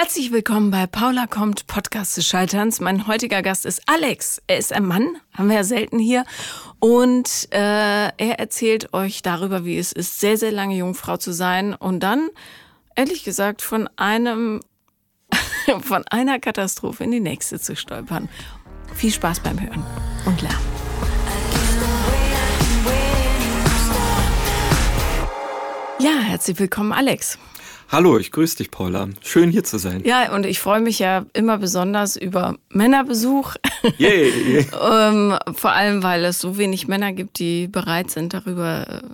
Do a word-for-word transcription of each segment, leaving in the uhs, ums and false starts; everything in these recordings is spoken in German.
Herzlich willkommen bei Paula kommt, Podcast des Scheiterns. Mein heutiger Gast ist Alex. Er ist ein Mann, haben wir ja selten hier. Und äh, er erzählt euch darüber, wie es ist, sehr, sehr lange Jungfrau zu sein. Und dann, ehrlich gesagt, von einem von einer Katastrophe in die nächste zu stolpern. Viel Spaß beim Hören und Lernen. Ja, herzlich willkommen, Alex. Hallo, ich grüße dich, Paula. Schön, hier zu sein. Ja, und ich freue mich ja immer besonders über Männerbesuch. Yay! Yeah. ähm, vor allem, weil es so wenig Männer gibt, die bereit sind, darüber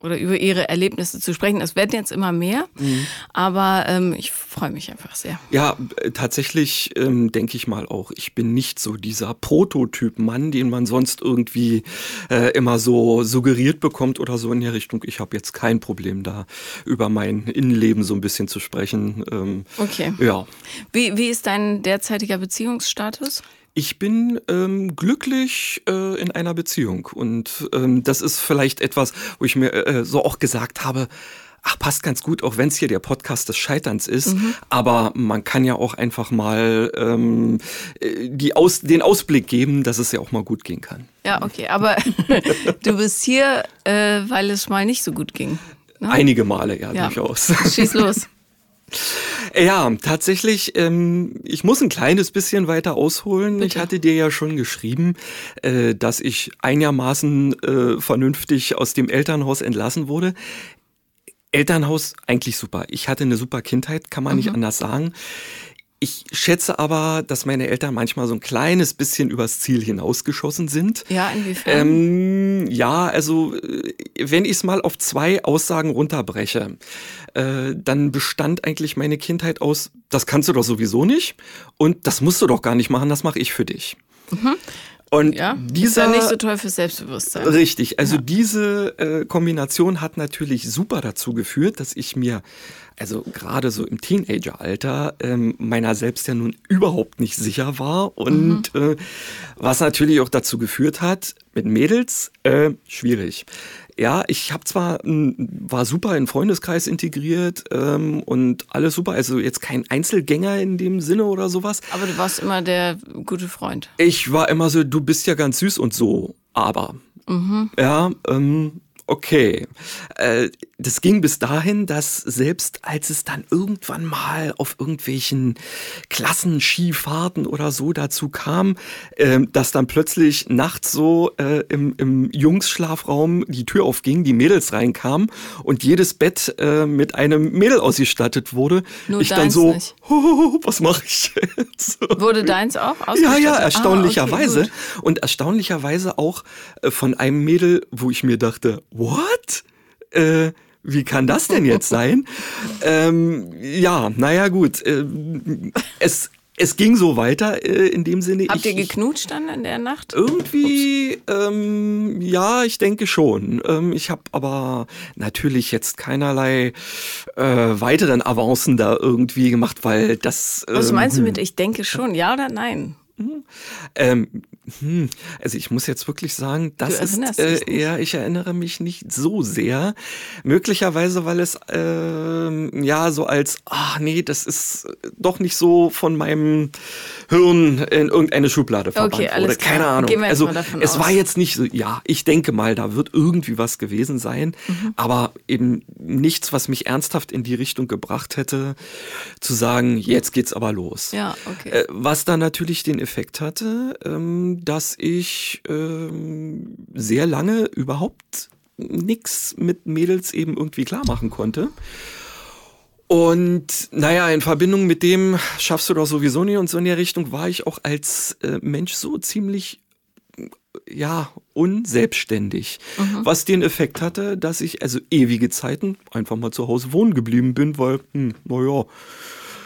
oder über ihre Erlebnisse zu sprechen. Es werden jetzt immer mehr, mhm. aber ähm, ich freue mich einfach sehr. Ja, tatsächlich ähm, denke ich mal auch, ich bin nicht so dieser Prototyp-Mann, den man sonst irgendwie äh, immer so suggeriert bekommt oder so in der Richtung. Ich habe jetzt kein Problem da, über mein Innenleben so ein bisschen zu sprechen. Ähm, okay. Ja. Wie, wie ist dein derzeitiger Beziehungsstatus? Ich bin ähm, glücklich äh, in einer Beziehung und ähm, das ist vielleicht etwas, wo ich mir äh, so auch gesagt habe, ach, passt ganz gut, auch wenn es hier der Podcast des Scheiterns ist, mhm. aber man kann ja auch einfach mal ähm, die Aus- den Ausblick geben, dass es ja auch mal gut gehen kann. Ja, okay, aber du bist hier, äh, weil es mal nicht so gut ging. Ne? Einige Male, ja, ja, durchaus. Schieß los. Ja, tatsächlich, ähm, ich muss ein kleines bisschen weiter ausholen. Bitte. Ich hatte dir ja schon geschrieben, äh, dass ich einigermaßen äh, vernünftig aus dem Elternhaus entlassen wurde. Elternhaus eigentlich super. Ich hatte eine super Kindheit, kann man mhm. nicht anders sagen. Ich schätze aber, dass meine Eltern manchmal so ein kleines bisschen übers Ziel hinausgeschossen sind. Ja, inwiefern? Ähm, ja, also wenn ich es mal auf zwei Aussagen runterbreche, äh, dann bestand eigentlich meine Kindheit aus, das kannst du doch sowieso nicht und das musst du doch gar nicht machen, das mache ich für dich. Mhm. Und ja, dieser, ist ja nicht so toll fürs Selbstbewusstsein. Richtig, also ja. diese äh, Kombination hat natürlich super dazu geführt, dass ich mir, also gerade so im Teenageralter, ähm, meiner selbst ja nun überhaupt nicht sicher war. Und mhm. äh, was natürlich auch dazu geführt hat, mit Mädels, äh, schwierig. Ja, ich habe zwar, war super in Freundeskreis integriert ähm, und alles super, also jetzt kein Einzelgänger in dem Sinne oder sowas. Aber du warst immer der gute Freund. Ich war immer so, du bist ja ganz süß und so, aber. Mhm. Ja, ähm, okay. Äh, das ging bis dahin, dass selbst als es dann irgendwann mal auf irgendwelchen Klassenskifahrten oder so dazu kam, äh, dass dann plötzlich nachts so äh, im, im Jungsschlafraum die Tür aufging, die Mädels reinkamen und jedes Bett äh, mit einem Mädel ausgestattet wurde. Nur ich dann so, oh, was mache ich jetzt? Wurde deins auch ausgestattet? Ja, ja, erstaunlicherweise. Ah, okay, und erstaunlicherweise auch von einem Mädel, wo ich mir dachte, what? Äh, wie kann das denn jetzt sein? ähm, ja, naja gut. Äh, es, es ging so weiter äh, in dem Sinne. Habt ich, ihr geknutscht dann in der Nacht? Irgendwie, ähm, ja, ich denke schon. Ähm, ich habe aber natürlich jetzt keinerlei äh, weiteren Avancen da irgendwie gemacht, weil das... Ähm, Was meinst du mit ich denke schon, ja oder nein? Mhm. Ähm, hm, also ich muss jetzt wirklich sagen, das ist äh, ja, ich erinnere mich nicht so sehr, möglicherweise weil es äh, ja so als ach nee, das ist doch nicht so von meinem Hirn in irgendeine Schublade verbannt okay, alles wurde. Keine klar. Ahnung. Gehen wir jetzt also mal davon es aus. War jetzt nicht so, ja, ich denke mal, da wird irgendwie was gewesen sein, mhm. aber eben nichts, was mich ernsthaft in die Richtung gebracht hätte, zu sagen, jetzt geht's aber los. Ja, okay. Äh, was dann natürlich den Effekt hatte, ähm, dass ich ähm, sehr lange überhaupt nichts mit Mädels eben irgendwie klar machen konnte. Und naja, in Verbindung mit dem schaffst du doch sowieso nie und so in der Richtung war ich auch als äh, Mensch so ziemlich, ja, unselbstständig. Mhm. Was den Effekt hatte, dass ich also ewige Zeiten einfach mal zu Hause wohnen geblieben bin, weil, hm, naja,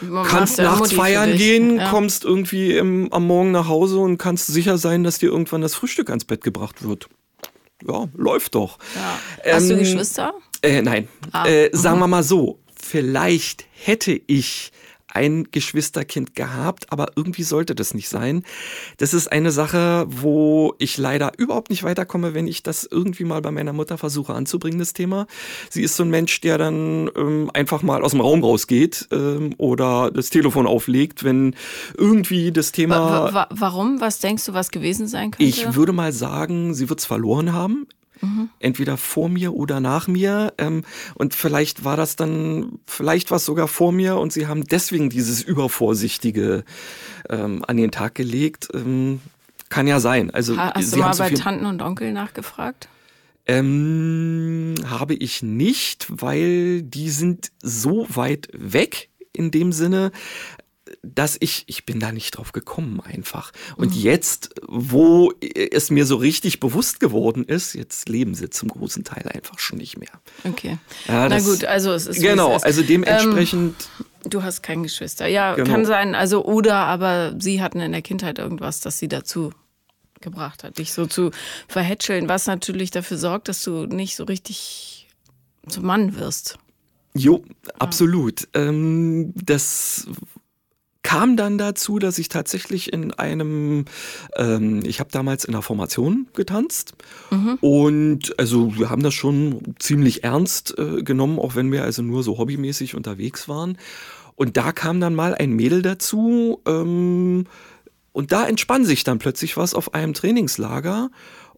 man kannst nachts Mutti feiern gehen, ja. kommst irgendwie im, am Morgen nach Hause und kannst sicher sein, dass dir irgendwann das Frühstück ans Bett gebracht wird. Ja, läuft doch. Ja. Hast ähm, du Geschwister? Äh, nein. Ah. Äh, sagen wir mal so, vielleicht hätte ich ein Geschwisterkind gehabt, aber irgendwie sollte das nicht sein. Das ist eine Sache, wo ich leider überhaupt nicht weiterkomme, wenn ich das irgendwie mal bei meiner Mutter versuche anzubringen, das Thema. Sie ist so ein Mensch, der dann ähm, einfach mal aus dem Raum rausgeht ähm, oder das Telefon auflegt, wenn irgendwie das Thema... Wa- wa- warum? Was denkst du, was gewesen sein könnte? Ich würde mal sagen, sie wird es verloren haben. Mhm. Entweder vor mir oder nach mir. Ähm, und vielleicht war das dann, vielleicht war es sogar vor mir und sie haben deswegen dieses Übervorsichtige ähm, an den Tag gelegt. Ähm, kann ja sein. Also, ha- hast sie du mal so bei Tanten und Onkel nachgefragt? Ähm, habe ich nicht, weil die sind so weit weg in dem Sinne, dass ich, ich bin da nicht drauf gekommen einfach. Und mhm. jetzt, wo es mir so richtig bewusst geworden ist, jetzt leben sie zum großen Teil einfach schon nicht mehr. Okay. Ja, das, na gut, also es ist... Genau, es ist. Also dementsprechend... Ähm, du hast kein Geschwister. Ja, genau. Kann sein. Also oder, aber sie hatten in der Kindheit irgendwas, das sie dazu gebracht hat, dich so zu verhätscheln, was natürlich dafür sorgt, dass du nicht so richtig zum Mann wirst. Jo, absolut. Ja. Ähm, das... kam dann dazu, dass ich tatsächlich in einem, ähm, ich habe damals in einer Formation getanzt mhm. und also wir haben das schon ziemlich ernst äh, genommen, auch wenn wir also nur so hobbymäßig unterwegs waren. Und da kam dann mal ein Mädel dazu ähm, und da entspann sich dann plötzlich was auf einem Trainingslager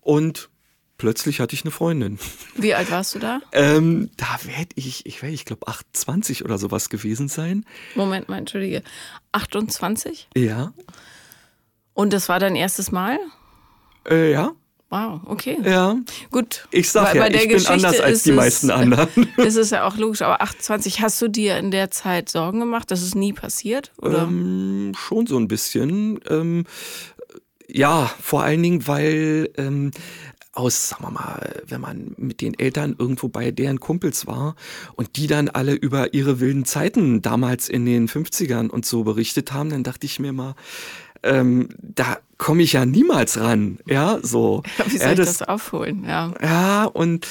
und plötzlich hatte ich eine Freundin. Wie alt warst du da? Ähm, da werde ich, ich werde, ich glaube, achtundzwanzig oder sowas gewesen sein. Moment mal, entschuldige. achtundzwanzig? Ja. Und das war dein erstes Mal? Äh, ja. Wow, okay. Ja. Gut. Ich sag bei, ja, bei der ich Geschichte bin anders als die es, meisten anderen. Das ist ja auch logisch, aber achtundzwanzig, hast du dir in der Zeit Sorgen gemacht, dass es nie passiert? Oder? Ähm, schon so ein bisschen. Ähm, ja, vor allen Dingen, weil... Ähm, aus, sagen wir mal, wenn man mit den Eltern irgendwo bei deren Kumpels war und die dann alle über ihre wilden Zeiten damals in den fünfzigern und so berichtet haben, dann dachte ich mir mal, ähm, da komme ich ja niemals ran. Ja, so. Ja, wie soll ja, das, ich das aufholen? Ja, ja und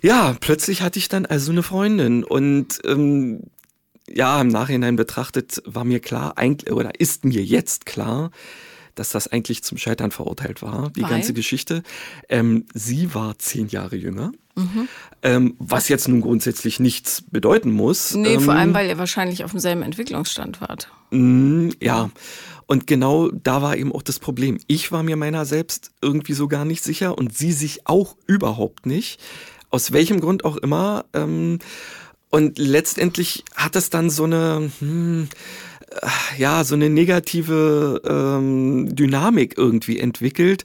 ja, plötzlich hatte ich dann also eine Freundin und ähm, ja, im Nachhinein betrachtet war mir klar, eigentlich, oder ist mir jetzt klar, dass das eigentlich zum Scheitern verurteilt war, die Weil? ganze Geschichte. Ähm, sie war zehn Jahre jünger. Mhm. Ähm, was jetzt nun grundsätzlich nichts bedeuten muss. Nee, ähm, vor allem, weil ihr wahrscheinlich auf demselben Entwicklungsstand wart. Mh, ja, und genau da war eben auch das Problem. Ich war mir meiner selbst irgendwie so gar nicht sicher und sie sich auch überhaupt nicht. Aus welchem Grund auch immer. Ähm, und letztendlich hat es dann so eine... Hm, ja, so eine negative ähm, Dynamik irgendwie entwickelt,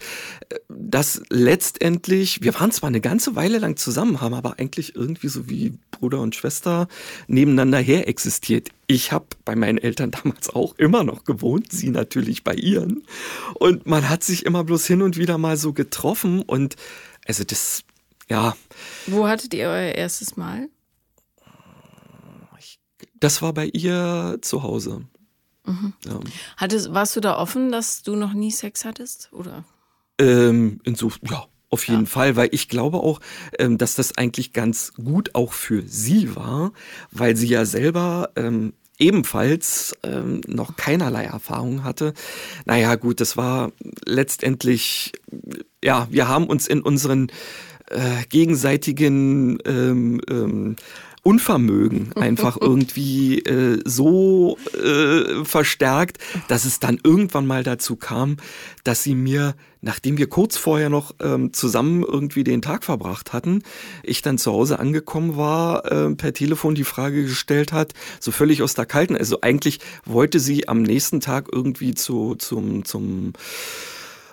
dass letztendlich, wir waren zwar eine ganze Weile lang zusammen, haben aber eigentlich irgendwie so wie Bruder und Schwester nebeneinander her existiert. Ich habe bei meinen Eltern damals auch immer noch gewohnt, sie natürlich bei ihren. Und man hat sich immer bloß hin und wieder mal so getroffen und also das, ja. Wo hattet ihr euer erstes Mal? Das war bei ihr zu Hause. Mhm. Ja. Hattest, warst du da offen, dass du noch nie Sex hattest? Oder? Ähm, insofern, ja, auf jeden ja. Fall, weil ich glaube auch, ähm, dass das eigentlich ganz gut auch für sie war, weil sie ja selber ähm, ebenfalls ähm, noch keinerlei Erfahrung hatte. Naja, gut, das war letztendlich, ja, wir haben uns in unseren äh, gegenseitigen ähm, ähm, Unvermögen einfach irgendwie äh, so äh, verstärkt, dass es dann irgendwann mal dazu kam, dass sie mir, nachdem wir kurz vorher noch ähm, zusammen irgendwie den Tag verbracht hatten, ich dann zu Hause angekommen war, äh, per Telefon die Frage gestellt hat, so völlig aus der Kalten. Also eigentlich wollte sie am nächsten Tag irgendwie zu zum zum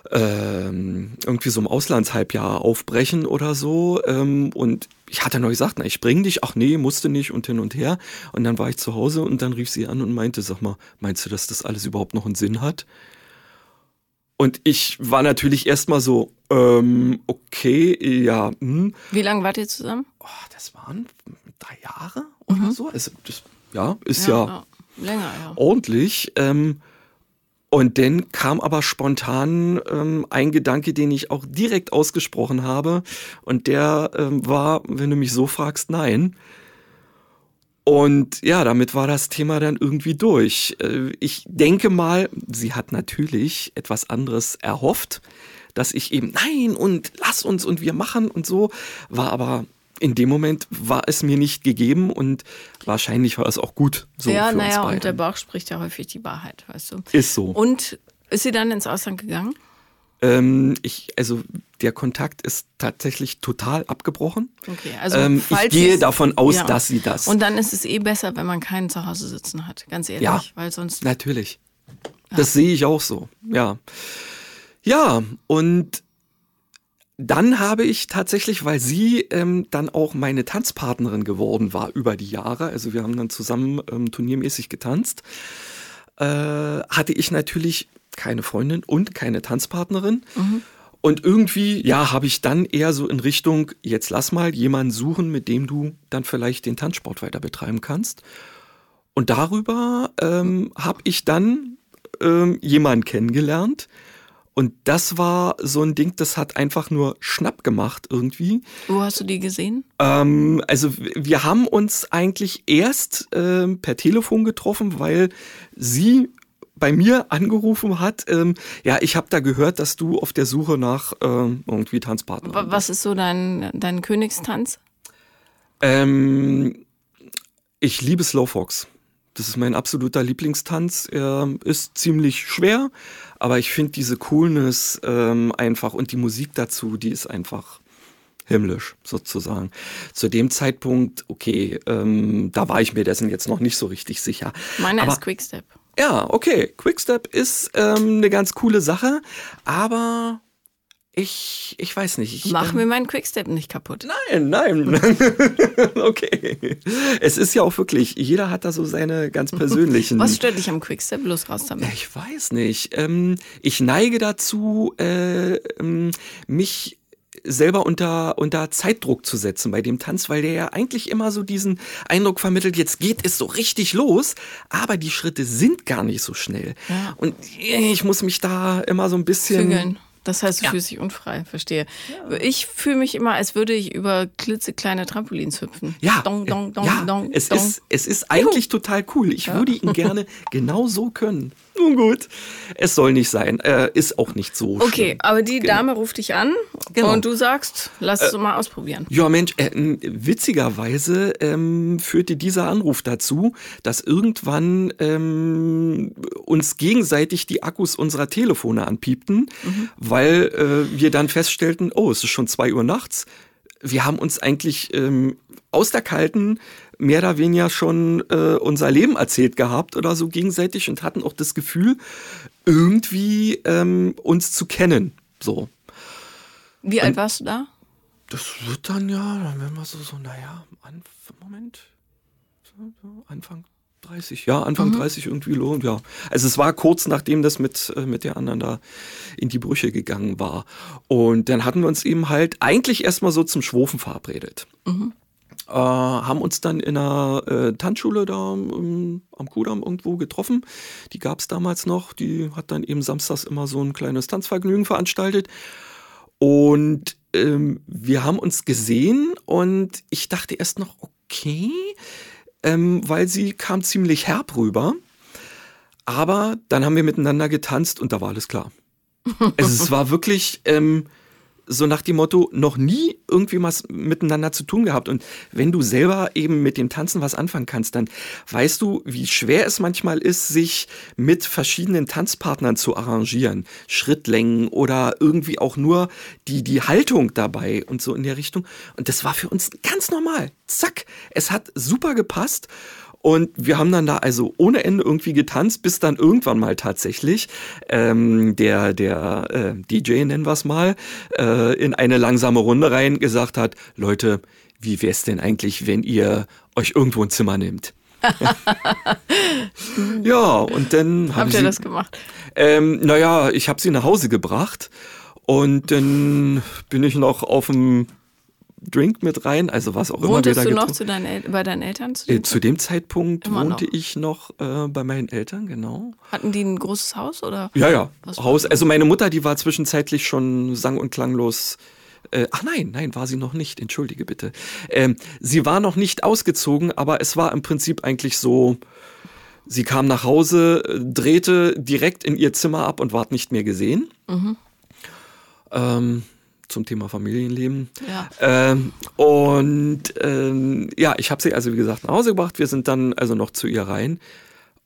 Ähm, irgendwie so im Auslandshalbjahr aufbrechen oder so ähm, und ich hatte noch gesagt, na ich bring dich, ach nee, musste nicht und hin und her und dann war ich zu Hause und dann rief sie an und meinte, sag mal, meinst du, dass das alles überhaupt noch einen Sinn hat? Und ich war natürlich erstmal so, ähm, okay, ja. Hm. Wie lange wart ihr zusammen? Oh, das waren drei Jahre oder mhm. so, also das, ja, ist ja, ja länger, ja. ordentlich, ähm, und dann kam aber spontan ähm, ein Gedanke, den ich auch direkt ausgesprochen habe. Und der ähm, war, wenn du mich so fragst, nein. Und ja, damit war das Thema dann irgendwie durch. Ich denke mal, sie hat natürlich etwas anderes erhofft, dass ich eben, nein und lass uns und wir machen und so, war aber in dem Moment war es mir nicht gegeben und wahrscheinlich war es auch gut so ja, für naja, uns beide. Ja, naja, und der Bauch spricht ja häufig die Wahrheit, weißt du. Ist so. Und ist sie dann ins Ausland gegangen? Ähm, ich, also der Kontakt ist tatsächlich total abgebrochen. Okay, also ähm, ich gehe davon aus, ja. dass sie das. Und dann ist es eh besser, wenn man keinen zu Hause sitzen hat, ganz ehrlich, ja, weil sonst. Natürlich. Ja. Das sehe ich auch so. Ja, ja. Und dann habe ich tatsächlich, weil sie ähm, dann auch meine Tanzpartnerin geworden war über die Jahre. Also wir haben dann zusammen ähm, turniermäßig getanzt. Äh, hatte ich natürlich keine Freundin und keine Tanzpartnerin. Mhm. Und irgendwie, ja, habe ich dann eher so in Richtung, jetzt lass mal jemanden suchen, mit dem du dann vielleicht den Tanzsport weiter betreiben kannst. Und darüber ähm, habe ich dann ähm, jemanden kennengelernt. Und das war so ein Ding, das hat einfach nur Schnapp gemacht irgendwie. Wo hast du die gesehen? Ähm, also wir haben uns eigentlich erst ähm, per Telefon getroffen, weil sie bei mir angerufen hat, ähm, ja, ich habe da gehört, dass du auf der Suche nach ähm, irgendwie Tanzpartner bist. Was ist so dein, dein Königstanz? Ähm, ich liebe Slow Fox. Das ist mein absoluter Lieblingstanz. Er ist ziemlich schwer, aber ich finde diese Coolness ähm, einfach und die Musik dazu, die ist einfach himmlisch sozusagen. Zu dem Zeitpunkt, okay, ähm, da war ich mir dessen jetzt noch nicht so richtig sicher. Meiner ist Quickstep. Ja, okay. Quickstep ist ähm, eine ganz coole Sache, aber ich, ich weiß nicht. Ich, Mach ähm, mir meinen Quickstep nicht kaputt. Nein, nein. Okay. Es ist ja auch wirklich, jeder hat da so seine ganz persönlichen. Was stört dich am Quickstep? Los, raus damit. Ich weiß nicht. Ähm, ich neige dazu, äh, mich selber unter, unter Zeitdruck zu setzen bei dem Tanz, weil der ja eigentlich immer so diesen Eindruck vermittelt, jetzt geht es so richtig los, aber die Schritte sind gar nicht so schnell. Ja. Und ich muss mich da immer so ein bisschen... Zügeln. Das heißt, du ja. fühlst dich unfrei, verstehe. Ja. Ich fühle mich immer, als würde ich über klitzekleine Trampolins hüpfen. Ja, dong, dong, dong, ja. Dong, es, dong. Ist, es ist eigentlich Juhu. Total cool. Ich ja. würde ihn gerne genau so können. Nun gut, es soll nicht sein. Äh, ist auch nicht so schlimm. Okay, aber die genau. Dame ruft dich an genau. und du sagst, lass es äh, mal ausprobieren. Ja Mensch, äh, witzigerweise ähm, führte dieser Anruf dazu, dass irgendwann ähm, uns gegenseitig die Akkus unserer Telefone anpiepten, mhm. weil äh, wir dann feststellten, oh, es ist schon zwei Uhr nachts. Wir haben uns eigentlich ähm, aus der Kalten mehr oder weniger schon äh, unser Leben erzählt gehabt oder so gegenseitig und hatten auch das Gefühl, irgendwie ähm, uns zu kennen. So. Wie alt und warst du da? Das wird dann ja, dann werden wir so, so naja, Moment, so, so, Anfang dreißig, ja, Anfang mhm. dreißig irgendwie lohnt, ja. Also es war kurz nachdem das mit, äh, mit der anderen da in die Brüche gegangen war. Und dann hatten wir uns eben halt eigentlich erstmal so zum Schwurfen verabredet. Mhm. Äh, haben uns dann in einer äh, Tanzschule da ähm, am Kudamm irgendwo getroffen. Die gab es damals noch. Die hat dann eben samstags immer so ein kleines Tanzvergnügen veranstaltet. Und ähm, wir haben uns gesehen und ich dachte erst noch, okay, ähm, weil sie kam ziemlich herb rüber. Aber dann haben wir miteinander getanzt und da war alles klar. Also es war wirklich... Ähm, so nach dem Motto, noch nie irgendwie was miteinander zu tun gehabt. Und wenn du selber eben mit dem Tanzen was anfangen kannst, dann weißt du, wie schwer es manchmal ist, sich mit verschiedenen Tanzpartnern zu arrangieren. Schrittlängen oder irgendwie auch nur die, die Haltung dabei und so in der Richtung. Und das war für uns ganz normal. Zack, es hat super gepasst. Und wir haben dann da also ohne Ende irgendwie getanzt, bis dann irgendwann mal tatsächlich ähm, der, der äh, D J, nennen wir es mal, äh, in eine langsame Runde rein gesagt hat, Leute, wie wär's denn eigentlich, wenn ihr euch irgendwo ein Zimmer nehmt? Ja, und dann... Habt ihr das gemacht? Ähm, naja, ich habe sie nach Hause gebracht und dann bin ich noch auf dem... Drink mit rein, also was auch Wohntest immer. Wohntest du noch zu deinen El- bei deinen Eltern? Zu dem, äh, zu dem Zeitpunkt wohnte noch. ich noch äh, bei meinen Eltern, genau. Hatten die ein großes Haus? Oder? Ja, ja, Haus. Also meine Mutter, die war zwischenzeitlich schon sang- und klanglos Äh, ach nein, nein, war sie noch nicht, entschuldige bitte. Ähm, sie war noch nicht ausgezogen, aber es war im Prinzip eigentlich so, sie kam nach Hause, drehte direkt in ihr Zimmer ab und ward nicht mehr gesehen. Mhm. Ähm, zum Thema Familienleben. Ja. Ähm, und ähm, ja, ich habe sie also, wie gesagt, nach Hause gebracht. Wir sind dann also noch zu ihr rein.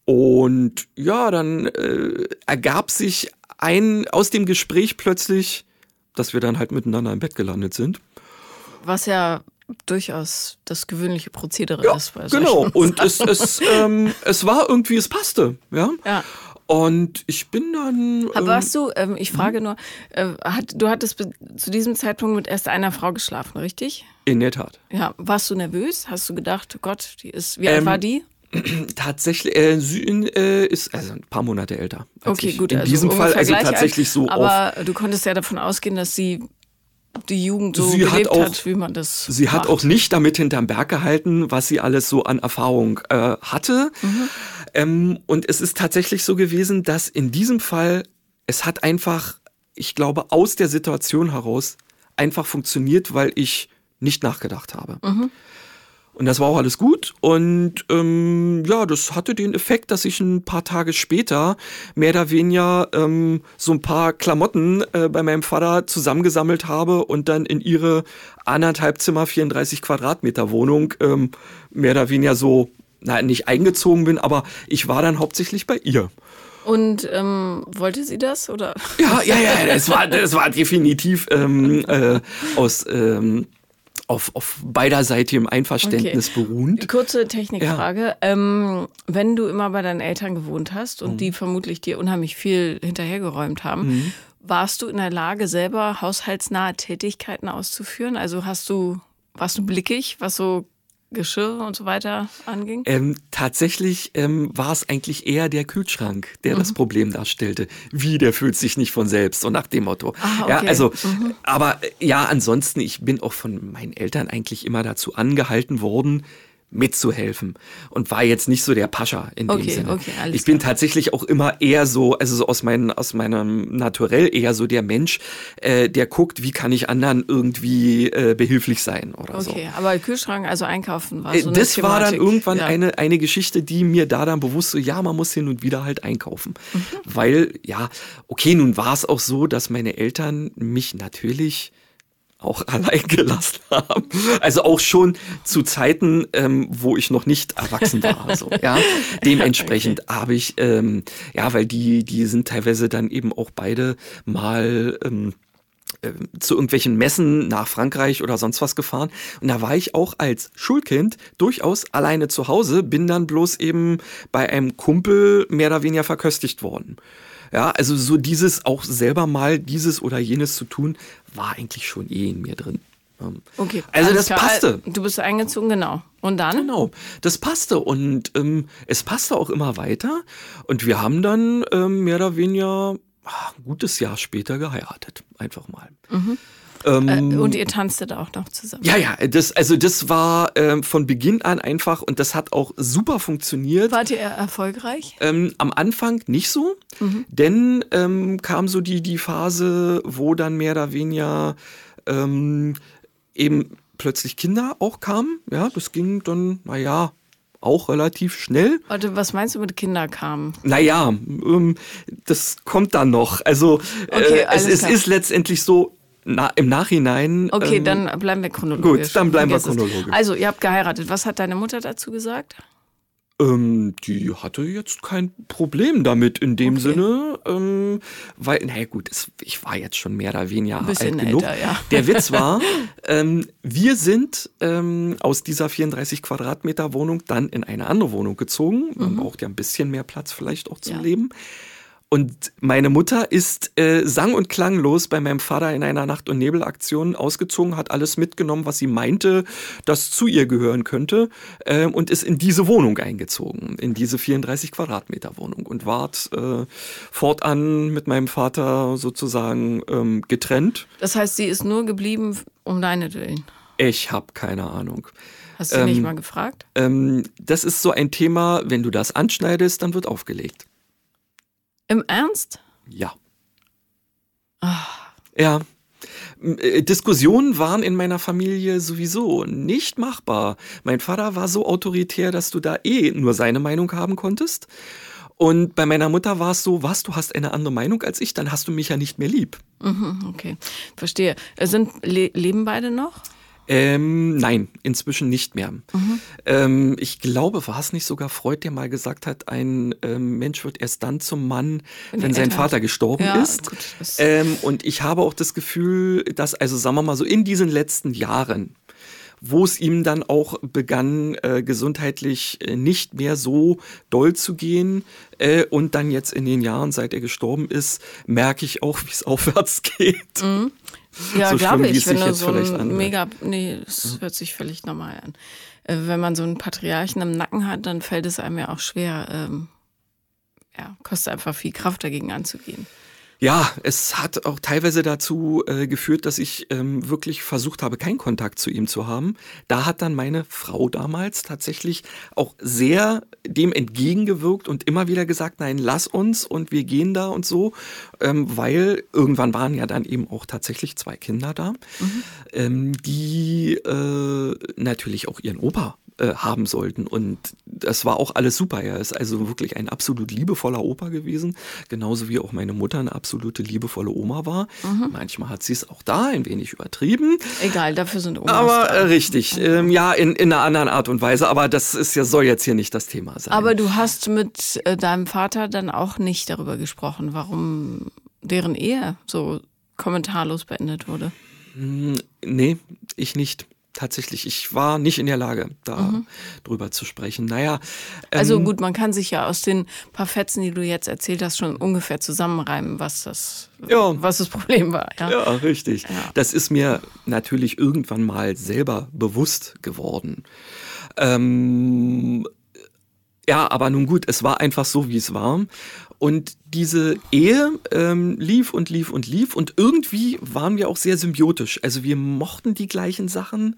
Und ja, dann äh, ergab sich ein aus dem Gespräch plötzlich, dass wir dann halt miteinander im Bett gelandet sind. Was ja durchaus das gewöhnliche Prozedere ja, ist bei solchen Genau, Sachen. Und es, es, ähm, es war irgendwie, es passte. Ja. ja. Und ich bin dann... Ähm, Warst du, ähm, ich frage nur, äh, hat, du hattest zu diesem Zeitpunkt mit erst einer Frau geschlafen, richtig? In der Tat. Ja, warst du nervös? Hast du gedacht, Gott, die ist, wie ähm, alt war die? Tatsächlich, äh, sie äh, ist also ein paar Monate älter. Als okay, ich. gut. In also diesem Fall also tatsächlich alt, so aber oft. Du konntest ja davon ausgehen, dass sie... die Jugend so sie gelebt hat, auch, hat, wie man das Sie macht. Hat auch nicht damit hinterm Berg gehalten, was sie alles so an Erfahrung äh, hatte. Mhm. Ähm, und es ist tatsächlich so gewesen, dass in diesem Fall, es hat einfach, ich glaube, aus der Situation heraus einfach funktioniert, weil ich nicht nachgedacht habe. Mhm. Und das war auch alles gut. Und ähm, ja, das hatte den Effekt, dass ich ein paar Tage später mehr oder weniger ähm, so ein paar Klamotten äh, bei meinem Vater zusammengesammelt habe und dann in ihre anderthalb Zimmer, vierunddreißig Quadratmeter Wohnung ähm, mehr oder weniger so, na, nicht eingezogen bin, aber ich war dann hauptsächlich bei ihr. Und ähm, wollte sie das? Oder? Ja, ja, ja, das war, das war definitiv ähm, äh, aus... Ähm, Auf, auf beiderseitigem Einverständnis okay. beruhend. Kurze Technikfrage. Ja. Ähm, wenn du immer bei deinen Eltern gewohnt hast und mhm. die vermutlich dir unheimlich viel hinterhergeräumt haben, mhm. warst du in der Lage, selber haushaltsnahe Tätigkeiten auszuführen? Also hast du, warst du blickig, was so Geschirr und so weiter anging? Ähm, tatsächlich ähm, war es eigentlich eher der Kühlschrank, der mhm. das Problem darstellte. Wie, der fühlt sich nicht von selbst, so nach dem Motto. Ah, okay. Ja, also, mhm. aber ja, ansonsten, ich bin auch von meinen Eltern eigentlich immer dazu angehalten worden, mitzuhelfen und war jetzt nicht so der Pascha in okay, dem Sinne. Okay, alles ich bin klar. tatsächlich auch immer eher so, also so aus, meinen, aus meinem Naturell eher so der Mensch, äh, der guckt, wie kann ich anderen irgendwie äh, behilflich sein oder okay, so. Okay, aber Kühlschrank, also einkaufen war so eine Das Thematik. War dann irgendwann ja. eine, eine Geschichte, die mir da dann bewusst so, ja, man muss hin und wieder halt einkaufen. Mhm. Weil, ja, okay, nun war es auch so, dass meine Eltern mich natürlich auch allein gelassen haben. Also auch schon zu Zeiten, ähm, wo ich noch nicht erwachsen war. So, ja? Dementsprechend okay. habe ich, ähm, ja, weil die, die sind teilweise dann eben auch beide mal ähm, äh, zu irgendwelchen Messen nach Frankreich oder sonst was gefahren. Und da war ich auch als Schulkind durchaus alleine zu Hause, bin dann bloß eben bei einem Kumpel mehr oder weniger verköstigt worden. Ja, also so dieses auch selber mal dieses oder jenes zu tun, war eigentlich schon eh in mir drin. Okay. Also das klar. passte. Du bist eingezogen, genau. Und dann? Genau, das passte und ähm, es passte auch immer weiter und wir haben dann ähm, mehr oder weniger ach, ein gutes Jahr später geheiratet, einfach mal. Mhm. Ähm, äh, und ihr tanztet auch noch zusammen. Ja, ja, das, also das war ähm, von Beginn an einfach und das hat auch super funktioniert. Wart ihr erfolgreich? Ähm, am Anfang nicht so, mhm. denn ähm, kam so die, die Phase, wo dann mehr oder weniger ähm, eben plötzlich Kinder auch kamen. Ja, das ging dann, naja, auch relativ schnell. Warte, was meinst du mit Kinder kamen? Naja, ähm, das kommt dann noch. Also okay, äh, es, es ist letztendlich so, Na, im Nachhinein... Okay, ähm, dann bleiben wir chronologisch. Gut, dann bleiben wir chronologisch. Also, ihr habt geheiratet. Was hat deine Mutter dazu gesagt? Ähm, die hatte jetzt kein Problem damit in dem okay. Sinne, ähm, weil, naja gut, es, ich war jetzt schon mehr oder weniger alt genug. Ein bisschen älter, ja. Der Witz war, ähm, wir sind ähm, aus dieser vierunddreißig Quadratmeter Wohnung dann in eine andere Wohnung gezogen. Man mhm. braucht ja ein bisschen mehr Platz vielleicht auch zum ja. Leben. Und meine Mutter ist äh, sang- und klanglos bei meinem Vater in einer Nacht- und Nebelaktion ausgezogen, hat alles mitgenommen, was sie meinte, das zu ihr gehören könnte, äh, und ist in diese Wohnung eingezogen, in diese vierunddreißig Quadratmeter Wohnung und ward äh, fortan mit meinem Vater sozusagen ähm, getrennt. Das heißt, sie ist nur geblieben um deinetwillen? Ich habe keine Ahnung. Hast du ähm, nicht mal gefragt? Ähm, das ist so ein Thema, wenn du das anschneidest, dann wird aufgelegt. Im Ernst? Ja. Oh. Ja. Diskussionen waren in meiner Familie sowieso nicht machbar. Mein Vater war so autoritär, dass du da eh nur seine Meinung haben konntest. Und bei meiner Mutter war es so, was, du hast eine andere Meinung als ich, dann hast du mich ja nicht mehr lieb. Mhm, okay, verstehe. Sind, le- leben beide noch? Ähm, nein, inzwischen nicht mehr. Mhm. Ähm, ich glaube, war es nicht sogar Freud, der mal gesagt hat, ein ähm, Mensch wird erst dann zum Mann, wenn, wenn sein Eltern. Vater gestorben ja, ist. Gut, ähm, und ich habe auch das Gefühl, dass, also sagen wir mal so, in diesen letzten Jahren, wo es ihm dann auch begann, äh, gesundheitlich äh, nicht mehr so doll zu gehen. Äh, und dann jetzt in den Jahren, seit er gestorben ist, merke ich auch, wie es aufwärts geht. Mhm. Ja, so glaube ich, wenn du so ein mega, nee, das hört sich völlig normal an. Äh, wenn man so einen Patriarchen im Nacken hat, dann fällt es einem ja auch schwer. Ähm, ja, kostet einfach viel Kraft, dagegen anzugehen. Ja, es hat auch teilweise dazu äh, geführt, dass ich ähm, wirklich versucht habe, keinen Kontakt zu ihm zu haben. Da hat dann meine Frau damals tatsächlich auch sehr dem entgegengewirkt und immer wieder gesagt, nein, lass uns und wir gehen da und so, ähm, weil irgendwann waren ja dann eben auch tatsächlich zwei Kinder da, mhm. ähm, die äh, natürlich auch ihren Opa äh, haben sollten und das war auch alles super. Er ist also wirklich ein absolut liebevoller Opa gewesen, genauso wie auch meine Mutter eine absolute absolute liebevolle Oma war. Mhm. Manchmal hat sie es auch da ein wenig übertrieben. Egal, dafür sind Omas. Aber da. Richtig, ähm, ja, in, in einer anderen Art und Weise, aber das ist ja, soll jetzt hier nicht das Thema sein. Aber du hast mit äh, deinem Vater dann auch nicht darüber gesprochen, warum deren Ehe so kommentarlos beendet wurde? Hm, nee, ich nicht. Tatsächlich, ich war nicht in der Lage, da mhm. drüber zu sprechen. Naja, ähm, also gut, man kann sich ja aus den paar Fetzen, die du jetzt erzählt hast, schon ungefähr zusammenreimen, was das, ja. was das Problem war. Ja, ja richtig. Ja. Das ist mir natürlich irgendwann mal selber bewusst geworden. Ähm, ja, aber nun gut, es war einfach so, wie es war. Und diese Ehe ähm, lief und lief und lief und irgendwie waren wir auch sehr symbiotisch. Also wir mochten die gleichen Sachen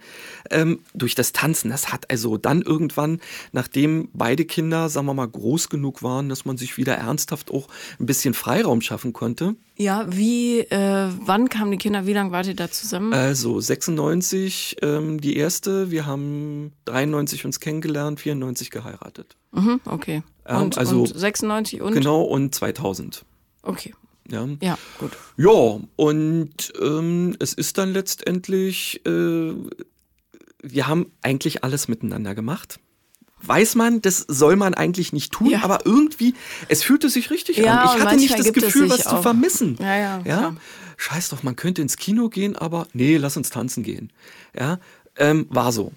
ähm, durch das Tanzen. Das hat also dann irgendwann, nachdem beide Kinder, sagen wir mal, groß genug waren, dass man sich wieder ernsthaft auch ein bisschen Freiraum schaffen konnte. Ja, wie, äh, wann kamen die Kinder, wie lange wart ihr da zusammen? Also sechsundneunzig ähm, die erste, wir haben dreiundneunzig uns kennengelernt, vierundneunzig geheiratet. Mhm, okay. Und, ähm, also, und sechsundneunzig und? Genau, und zweitausend. Okay. Ja, ja gut. Ja, und ähm, es ist dann letztendlich, äh, wir haben eigentlich alles miteinander gemacht. Weiß man, das soll man eigentlich nicht tun, ja. aber irgendwie, es fühlte sich richtig ja, an. Ich hatte nicht das Gefühl, was auch. zu vermissen. Ja, ja, ja? Scheiß doch, man könnte ins Kino gehen, aber nee, lass uns tanzen gehen. Ja, ähm, war so.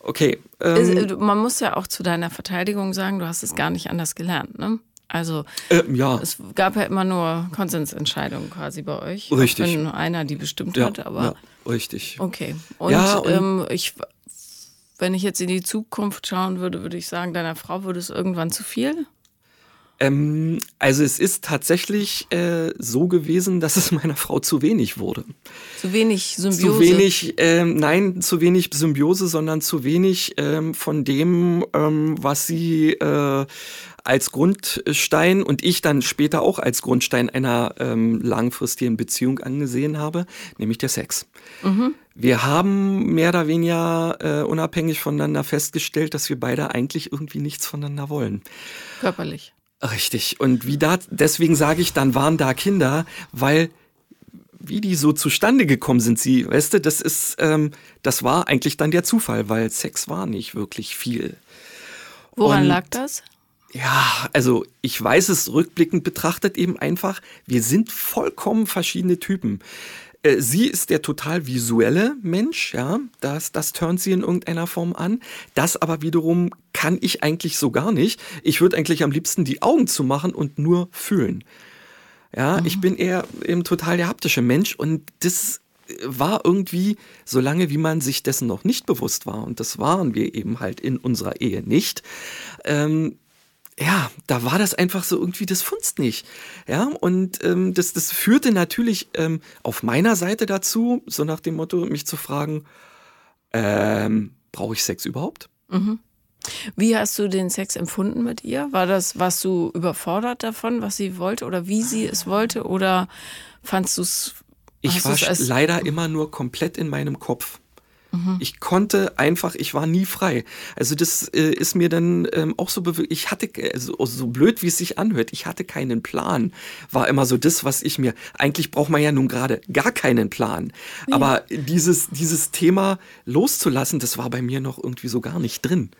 Okay. Ähm, man muss ja auch zu deiner Verteidigung sagen, du hast es gar nicht anders gelernt, ne? Also ähm, ja. es gab ja immer nur Konsensentscheidungen quasi bei euch. Richtig. Wenn einer die bestimmt ja, hat, aber... Ja, richtig. Okay. Und, ja, und ähm, ich, wenn ich jetzt in die Zukunft schauen würde, würde ich sagen, deiner Frau würde es irgendwann zu viel? Ähm, also es ist tatsächlich äh, so gewesen, dass es meiner Frau zu wenig wurde. Zu wenig Symbiose? Zu wenig, ähm, nein, zu wenig Symbiose, sondern zu wenig ähm, von dem, ähm, was sie äh, als Grundstein und ich dann später auch als Grundstein einer ähm, langfristigen Beziehung angesehen habe, nämlich der Sex. Mhm. Wir haben mehr oder weniger äh, unabhängig voneinander festgestellt, dass wir beide eigentlich irgendwie nichts voneinander wollen. Körperlich. Richtig. Und wie da, deswegen sage ich, dann waren da Kinder, weil wie die so zustande gekommen sind, sie, weißt du, das ist, ähm, das war eigentlich dann der Zufall, weil Sex war nicht wirklich viel. Woran Und, lag das? Ja, also ich weiß es rückblickend betrachtet eben einfach, wir sind vollkommen verschiedene Typen. Sie ist der total visuelle Mensch, ja, das, das turnt sie in irgendeiner Form an. Das aber wiederum kann ich eigentlich so gar nicht. Ich würde eigentlich am liebsten die Augen zumachen und nur fühlen. Ja, mhm. ich bin eher eben total der haptische Mensch und das war irgendwie, solange wie man sich dessen noch nicht bewusst war, und das waren wir eben halt in unserer Ehe nicht, ähm, ja, da war das einfach so irgendwie, das funzt nicht. Ja, und ähm, das, das führte natürlich ähm, auf meiner Seite dazu, so nach dem Motto, mich zu fragen, ähm, brauche ich Sex überhaupt? Mhm. Wie hast du den Sex empfunden mit ihr? War das, warst du überfordert davon, was sie wollte oder wie sie es wollte? Oder fandst du es Ich Hast war leider immer nur komplett in meinem Kopf. Mhm. Ich konnte einfach, ich war nie frei. Also das äh, ist mir dann ähm, auch so bewegt. Ich hatte, also, so blöd wie es sich anhört, ich hatte keinen Plan. War immer so das, was ich mir, eigentlich braucht man ja nun gerade gar keinen Plan. Ja. Aber dieses, dieses Thema loszulassen, das war bei mir noch irgendwie so gar nicht drin.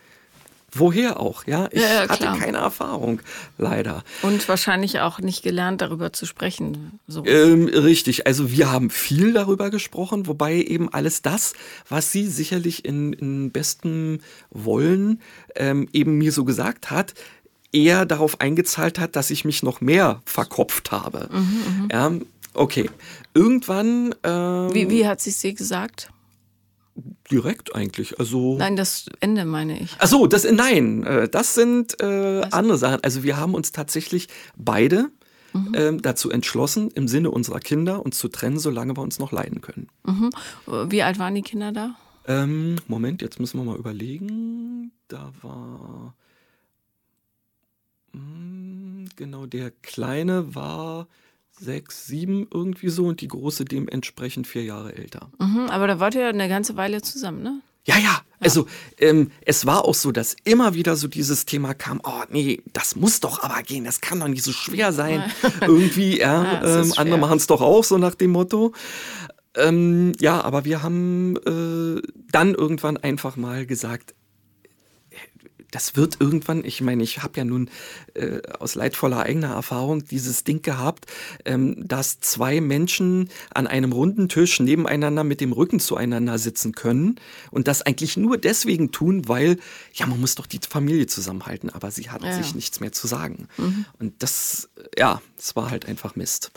Woher auch, ja? Ich ja, ja, hatte keine Erfahrung, leider. Und wahrscheinlich auch nicht gelernt, darüber zu sprechen. So. Ähm, richtig, also wir haben viel darüber gesprochen, wobei eben alles das, was sie sicherlich in, in bestem Wollen ähm, eben mir so gesagt hat, eher darauf eingezahlt hat, dass ich mich noch mehr verkopft habe. Mhm, ja, okay, irgendwann... Ähm, wie, wie hat sie es dir gesagt? Direkt eigentlich, also... Nein, das Ende meine ich. Ach so, das, nein, das sind äh, andere Sachen. Also wir haben uns tatsächlich beide mhm. ähm, dazu entschlossen, im Sinne unserer Kinder uns zu trennen, solange wir uns noch leiden können. Mhm. Wie alt waren die Kinder da? Ähm, Moment, jetzt müssen wir mal überlegen. Da war... Mh, genau, der Kleine war... Sechs, sieben irgendwie so und die Große dementsprechend vier Jahre älter. Mhm, aber da wart ihr ja eine ganze Weile zusammen, ne? Ja, ja. ja. Also ähm, es war auch so, dass immer wieder so dieses Thema kam, oh nee, das muss doch aber gehen, das kann doch nicht so schwer sein. irgendwie, ja, ja ähm, andere machen es doch auch, so nach dem Motto. Ähm, ja, aber wir haben äh, dann irgendwann einfach mal gesagt, das wird irgendwann, ich meine, ich habe ja nun äh, aus leidvoller eigener Erfahrung dieses Ding gehabt, ähm, dass zwei Menschen an einem runden Tisch nebeneinander mit dem Rücken zueinander sitzen können und das eigentlich nur deswegen tun, weil, ja, man muss doch die Familie zusammenhalten, aber sie hatten ja. sich nichts mehr zu sagen. Mhm. Und das, ja, das war halt einfach Mist.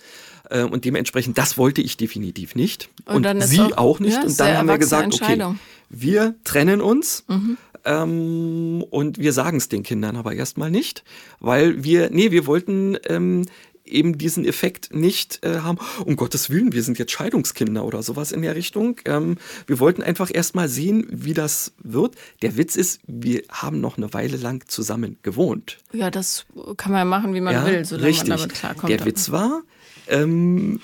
Äh, und dementsprechend, das wollte ich definitiv nicht und, und sie auch, auch nicht. Ja, und dann haben wir gesagt, okay, wir trennen uns. Mhm. Ähm, und wir sagen es den Kindern aber erstmal nicht, weil wir, nee, wir wollten ähm, eben diesen Effekt nicht äh, haben, um Gottes Willen, wir sind jetzt Scheidungskinder oder sowas in der Richtung. Ähm, wir wollten einfach erstmal sehen, wie das wird. Der Witz ist, wir haben noch eine Weile lang zusammen gewohnt. Ja, das kann man machen, wie man ja, will, solange richtig. Man damit klarkommt. Der Witz war... Ähm,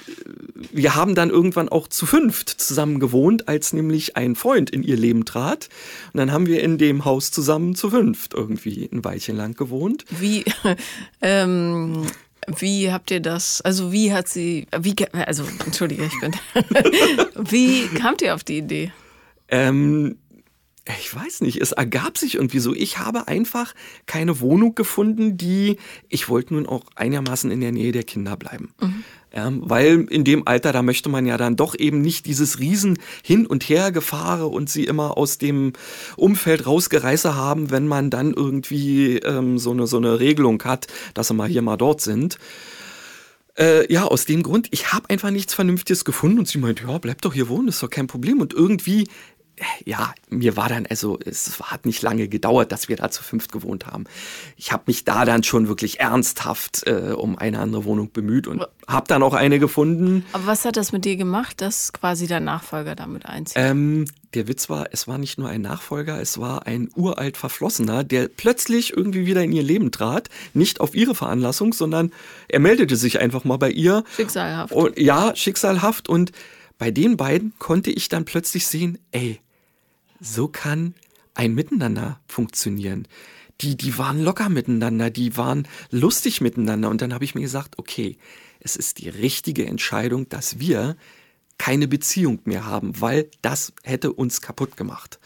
wir haben dann irgendwann auch zu fünft zusammen gewohnt, als nämlich ein Freund in ihr Leben trat. Und dann haben wir in dem Haus zusammen zu fünft irgendwie ein Weilchen lang gewohnt. Wie, ähm, wie habt ihr das, also wie hat sie, wie, also entschuldige, ich bin, wie kamt ihr auf die Idee? Ähm, Ich weiß nicht, es ergab sich irgendwie so. Ich habe einfach keine Wohnung gefunden, die, ich wollte nun auch einigermaßen in der Nähe der Kinder bleiben. Mhm. Ähm, weil in dem Alter, da möchte man ja dann doch eben nicht dieses riesen Hin- und Hergefahre und sie immer aus dem Umfeld rausgereiße haben, wenn man dann irgendwie ähm, so eine, so eine Regelung hat, dass sie mal hier mal dort sind. Äh, ja, aus dem Grund, ich habe einfach nichts Vernünftiges gefunden und sie meinte, ja, bleib doch hier wohnen, ist doch kein Problem. Und irgendwie... Ja, mir war dann, also es hat nicht lange gedauert, dass wir da zu fünft gewohnt haben. Ich habe mich da dann schon wirklich ernsthaft äh, um eine andere Wohnung bemüht und habe dann auch eine gefunden. Aber was hat das mit dir gemacht, dass quasi der Nachfolger damit einzieht? Ähm, der Witz war, es war nicht nur ein Nachfolger, es war ein uralt Verflossener, der plötzlich irgendwie wieder in ihr Leben trat. Nicht auf ihre Veranlassung, sondern er meldete sich einfach mal bei ihr. Schicksalhaft. Und, ja, schicksalhaft und... Bei den beiden konnte ich dann plötzlich sehen, ey, so kann ein Miteinander funktionieren. Die, die waren locker miteinander, die waren lustig miteinander. Und dann habe ich mir gesagt, okay, es ist die richtige Entscheidung, dass wir keine Beziehung mehr haben, weil das hätte uns kaputt gemacht.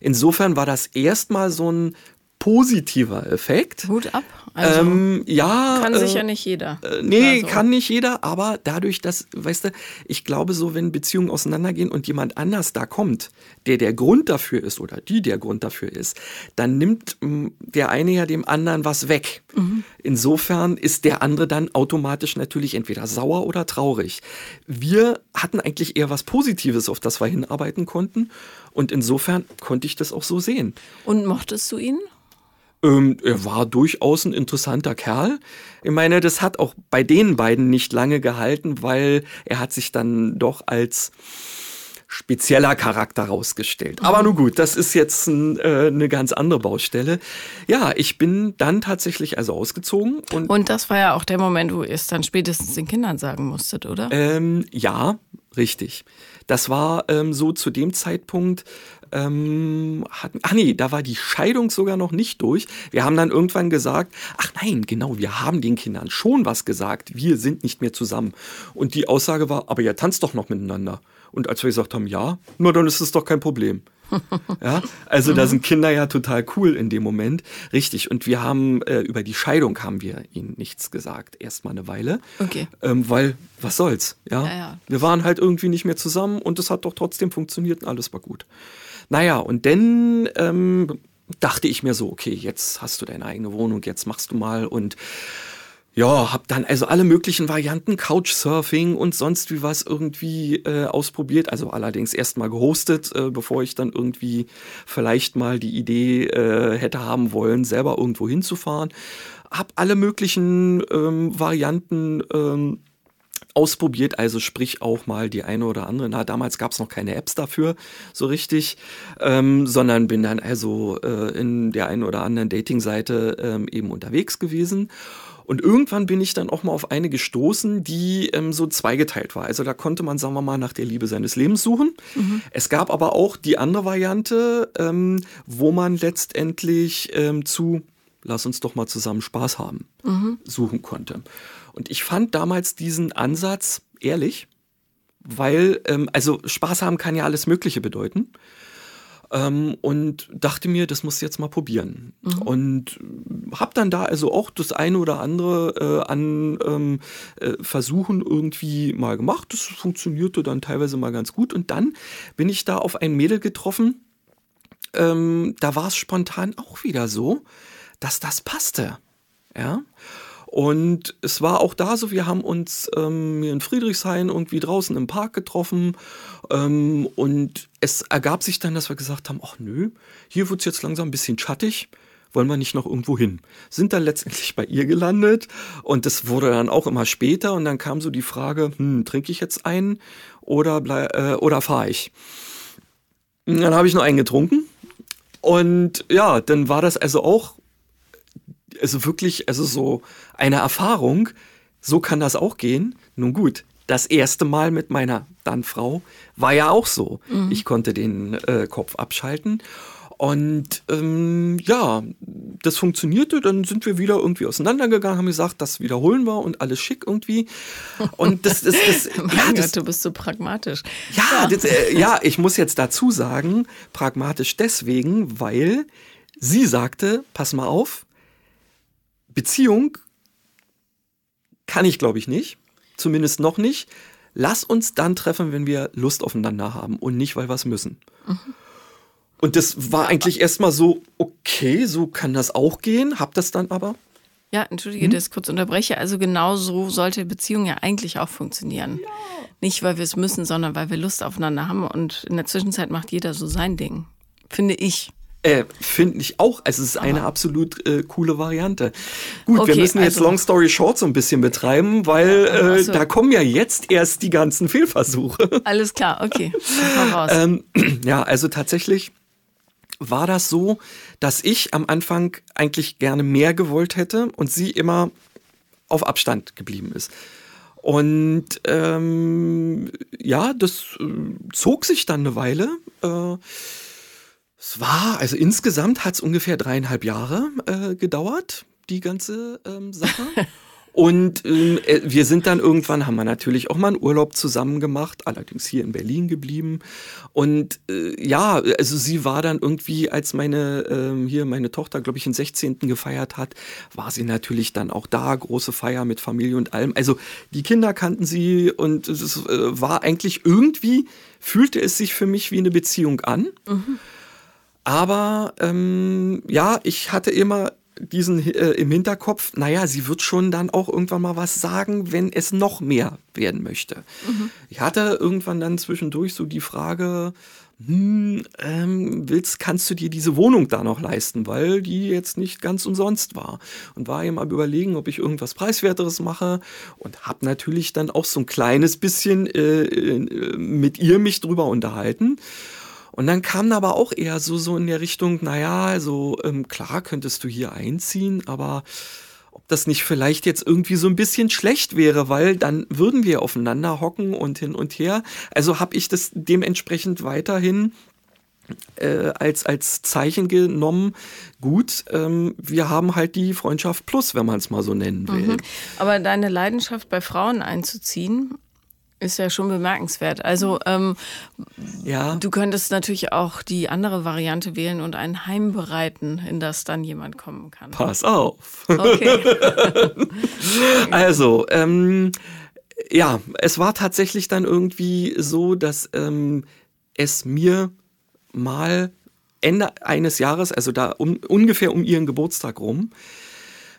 Insofern war das erstmal so ein positiver Effekt. Hut ab. Also ähm, ja, kann äh, sicher nicht jeder. Äh, nee, so. Kann nicht jeder, aber dadurch, dass, weißt du, ich glaube so, wenn Beziehungen auseinandergehen und jemand anders da kommt, der der Grund dafür ist oder die der Grund dafür ist, dann nimmt mh, der eine ja dem anderen was weg. Mhm. Insofern ist der andere dann automatisch natürlich entweder sauer oder traurig. Wir hatten eigentlich eher was Positives, auf das wir hinarbeiten konnten und insofern konnte ich das auch so sehen. Und mochtest du ihn? Ähm, er war durchaus ein interessanter Kerl. Ich meine, das hat auch bei den beiden nicht lange gehalten, weil er hat sich dann doch als spezieller Charakter rausgestellt. Mhm. Aber nun gut, das ist jetzt ein, äh, eine ganz andere Baustelle. Ja, ich bin dann tatsächlich also ausgezogen. Und, und das war ja auch der Moment, wo ihr es dann spätestens den Kindern sagen musstet, oder? Ähm, ja, Richtig. Das war ähm, so zu dem Zeitpunkt, ähm, hatten, ah nee, da war die Scheidung sogar noch nicht durch. Wir haben dann irgendwann gesagt, ach nein, genau, wir haben den Kindern schon was gesagt, wir sind nicht mehr zusammen. Und die Aussage war, aber ihr tanzt doch noch miteinander. Und als wir gesagt haben, ja, nur dann ist es doch kein Problem. Ja, also da sind Kinder ja total cool in dem Moment. Richtig, und wir haben, äh, über die Scheidung haben wir ihnen nichts gesagt, erstmal eine Weile. Okay. Ähm, weil, was soll's? Ja? Ja, ja. Wir waren halt irgendwie nicht mehr zusammen und es hat doch trotzdem funktioniert und alles war gut. Naja, und dann ähm, dachte ich mir so, okay, jetzt hast du deine eigene Wohnung, jetzt machst du mal und ja, hab dann also alle möglichen Varianten, Couchsurfing und sonst wie was irgendwie äh, ausprobiert. Also allerdings erstmal gehostet, äh, bevor ich dann irgendwie vielleicht mal die Idee äh, hätte haben wollen, selber irgendwo hinzufahren. Hab alle möglichen ähm, Varianten ähm, ausprobiert, also sprich auch mal die eine oder andere. Na, damals gab es noch keine Apps dafür so richtig, ähm, sondern bin dann also äh, in der einen oder anderen Dating-Seite ähm, eben unterwegs gewesen. Und irgendwann bin ich dann auch mal auf eine gestoßen, die ähm, so zweigeteilt war. Also da konnte man, sagen wir mal, nach der Liebe seines Lebens suchen. Mhm. Es gab aber auch die andere Variante, ähm, wo man letztendlich ähm, zu, lass uns doch mal zusammen Spaß haben, mhm. suchen konnte. Und ich fand damals diesen Ansatz ehrlich, weil, ähm, also Spaß haben kann ja alles Mögliche bedeuten. Ähm, und dachte mir, das musst du jetzt mal probieren. Mhm. Und habe dann da also auch das eine oder andere äh, an ähm, äh, Versuchen irgendwie mal gemacht. Das funktionierte dann teilweise mal ganz gut. Und dann bin ich da auf ein Mädel getroffen. Ähm, da war es spontan auch wieder so, dass das passte. Ja. Und es war auch da so, wir haben uns ähm, in Friedrichshain irgendwie draußen im Park getroffen ähm, und es ergab sich dann, dass wir gesagt haben, ach nö, hier wird's jetzt langsam ein bisschen schattig, wollen wir nicht noch irgendwo hin. Sind dann letztendlich bei ihr gelandet und das wurde dann auch immer später und dann kam so die Frage, hm, trinke ich jetzt einen oder, äh, oder fahre ich? Und dann habe ich noch einen getrunken und ja, dann war das also auch Also wirklich, also so eine Erfahrung, so kann das auch gehen. Nun gut, das erste Mal mit meiner dann Frau war ja auch so. Mhm. Ich konnte den äh, Kopf abschalten und ähm, ja, das funktionierte. Dann sind wir wieder irgendwie auseinandergegangen, haben gesagt, das wiederholen wir und alles schick irgendwie. Und das ist das, das, ja, das, Gott, du bist so pragmatisch. Ja, ja. Das, äh, ja, ich muss jetzt dazu sagen, pragmatisch deswegen, weil sie sagte, pass mal auf, Beziehung kann ich, glaube ich, nicht. Zumindest noch nicht. Lass uns dann treffen, wenn wir Lust aufeinander haben und nicht, weil wir es müssen. Mhm. Und das war eigentlich erstmal so, okay, so kann das auch gehen. Hab das dann aber. Ja, entschuldige, hm? dass ich kurz unterbreche. Also genau so sollte Beziehung ja eigentlich auch funktionieren. Ja. Nicht, weil wir es müssen, sondern weil wir Lust aufeinander haben. Und in der Zwischenzeit macht jeder so sein Ding. Finde ich. Äh, finde ich auch. Also es ist eine aber absolut äh, coole Variante. Gut, okay, wir müssen jetzt also Long Story Short so ein bisschen betreiben, weil ja, also, äh, da kommen ja jetzt erst die ganzen Fehlversuche. Alles klar, okay. Raus. ähm, ja, also tatsächlich war das so, dass ich am Anfang eigentlich gerne mehr gewollt hätte und sie immer auf Abstand geblieben ist. Und ähm, ja, das äh, zog sich dann eine Weile. Äh, Es war, also insgesamt hat es ungefähr dreieinhalb Jahre äh, gedauert, die ganze ähm, Sache. Und äh, wir sind dann irgendwann, haben wir natürlich auch mal einen Urlaub zusammen gemacht, allerdings hier in Berlin geblieben. Und äh, ja, also sie war dann irgendwie, als meine, ähm, hier meine Tochter, glaube ich, den sechzehnten gefeiert hat, war sie natürlich dann auch da, große Feier mit Familie und allem. Also die Kinder kannten sie und es äh, war eigentlich irgendwie, fühlte es sich für mich wie eine Beziehung an. Mhm. Aber ähm, ja, ich hatte immer diesen äh, im Hinterkopf, naja, sie wird schon dann auch irgendwann mal was sagen, wenn es noch mehr werden möchte. Mhm. Ich hatte irgendwann dann zwischendurch so die Frage, hm, ähm, willst, kannst du dir diese Wohnung da noch leisten, weil die jetzt nicht ganz umsonst war. Und war eben am Überlegen, ob ich irgendwas Preiswerteres mache und habe natürlich dann auch so ein kleines bisschen äh, äh, mit ihr mich drüber unterhalten. Und dann kam aber auch eher so, so in der Richtung, naja, also ähm, klar könntest du hier einziehen, aber ob ob das nicht vielleicht jetzt irgendwie so ein bisschen schlecht wäre, weil dann würden wir aufeinander hocken und hin und her. Also habe ich das dementsprechend weiterhin äh, als, als Zeichen genommen, gut, ähm, wir haben halt die Freundschaft plus, wenn man es mal so nennen will. Mhm. Aber deine Leidenschaft bei Frauen einzuziehen, ist ja schon bemerkenswert. Also ähm, ja. Du könntest natürlich auch die andere Variante wählen und ein Heim bereiten, in das dann jemand kommen kann. Pass auf. Okay. Also, ähm, ja, es war tatsächlich dann irgendwie so, dass ähm, es mir mal Ende eines Jahres, also da um, ungefähr um ihren Geburtstag rum,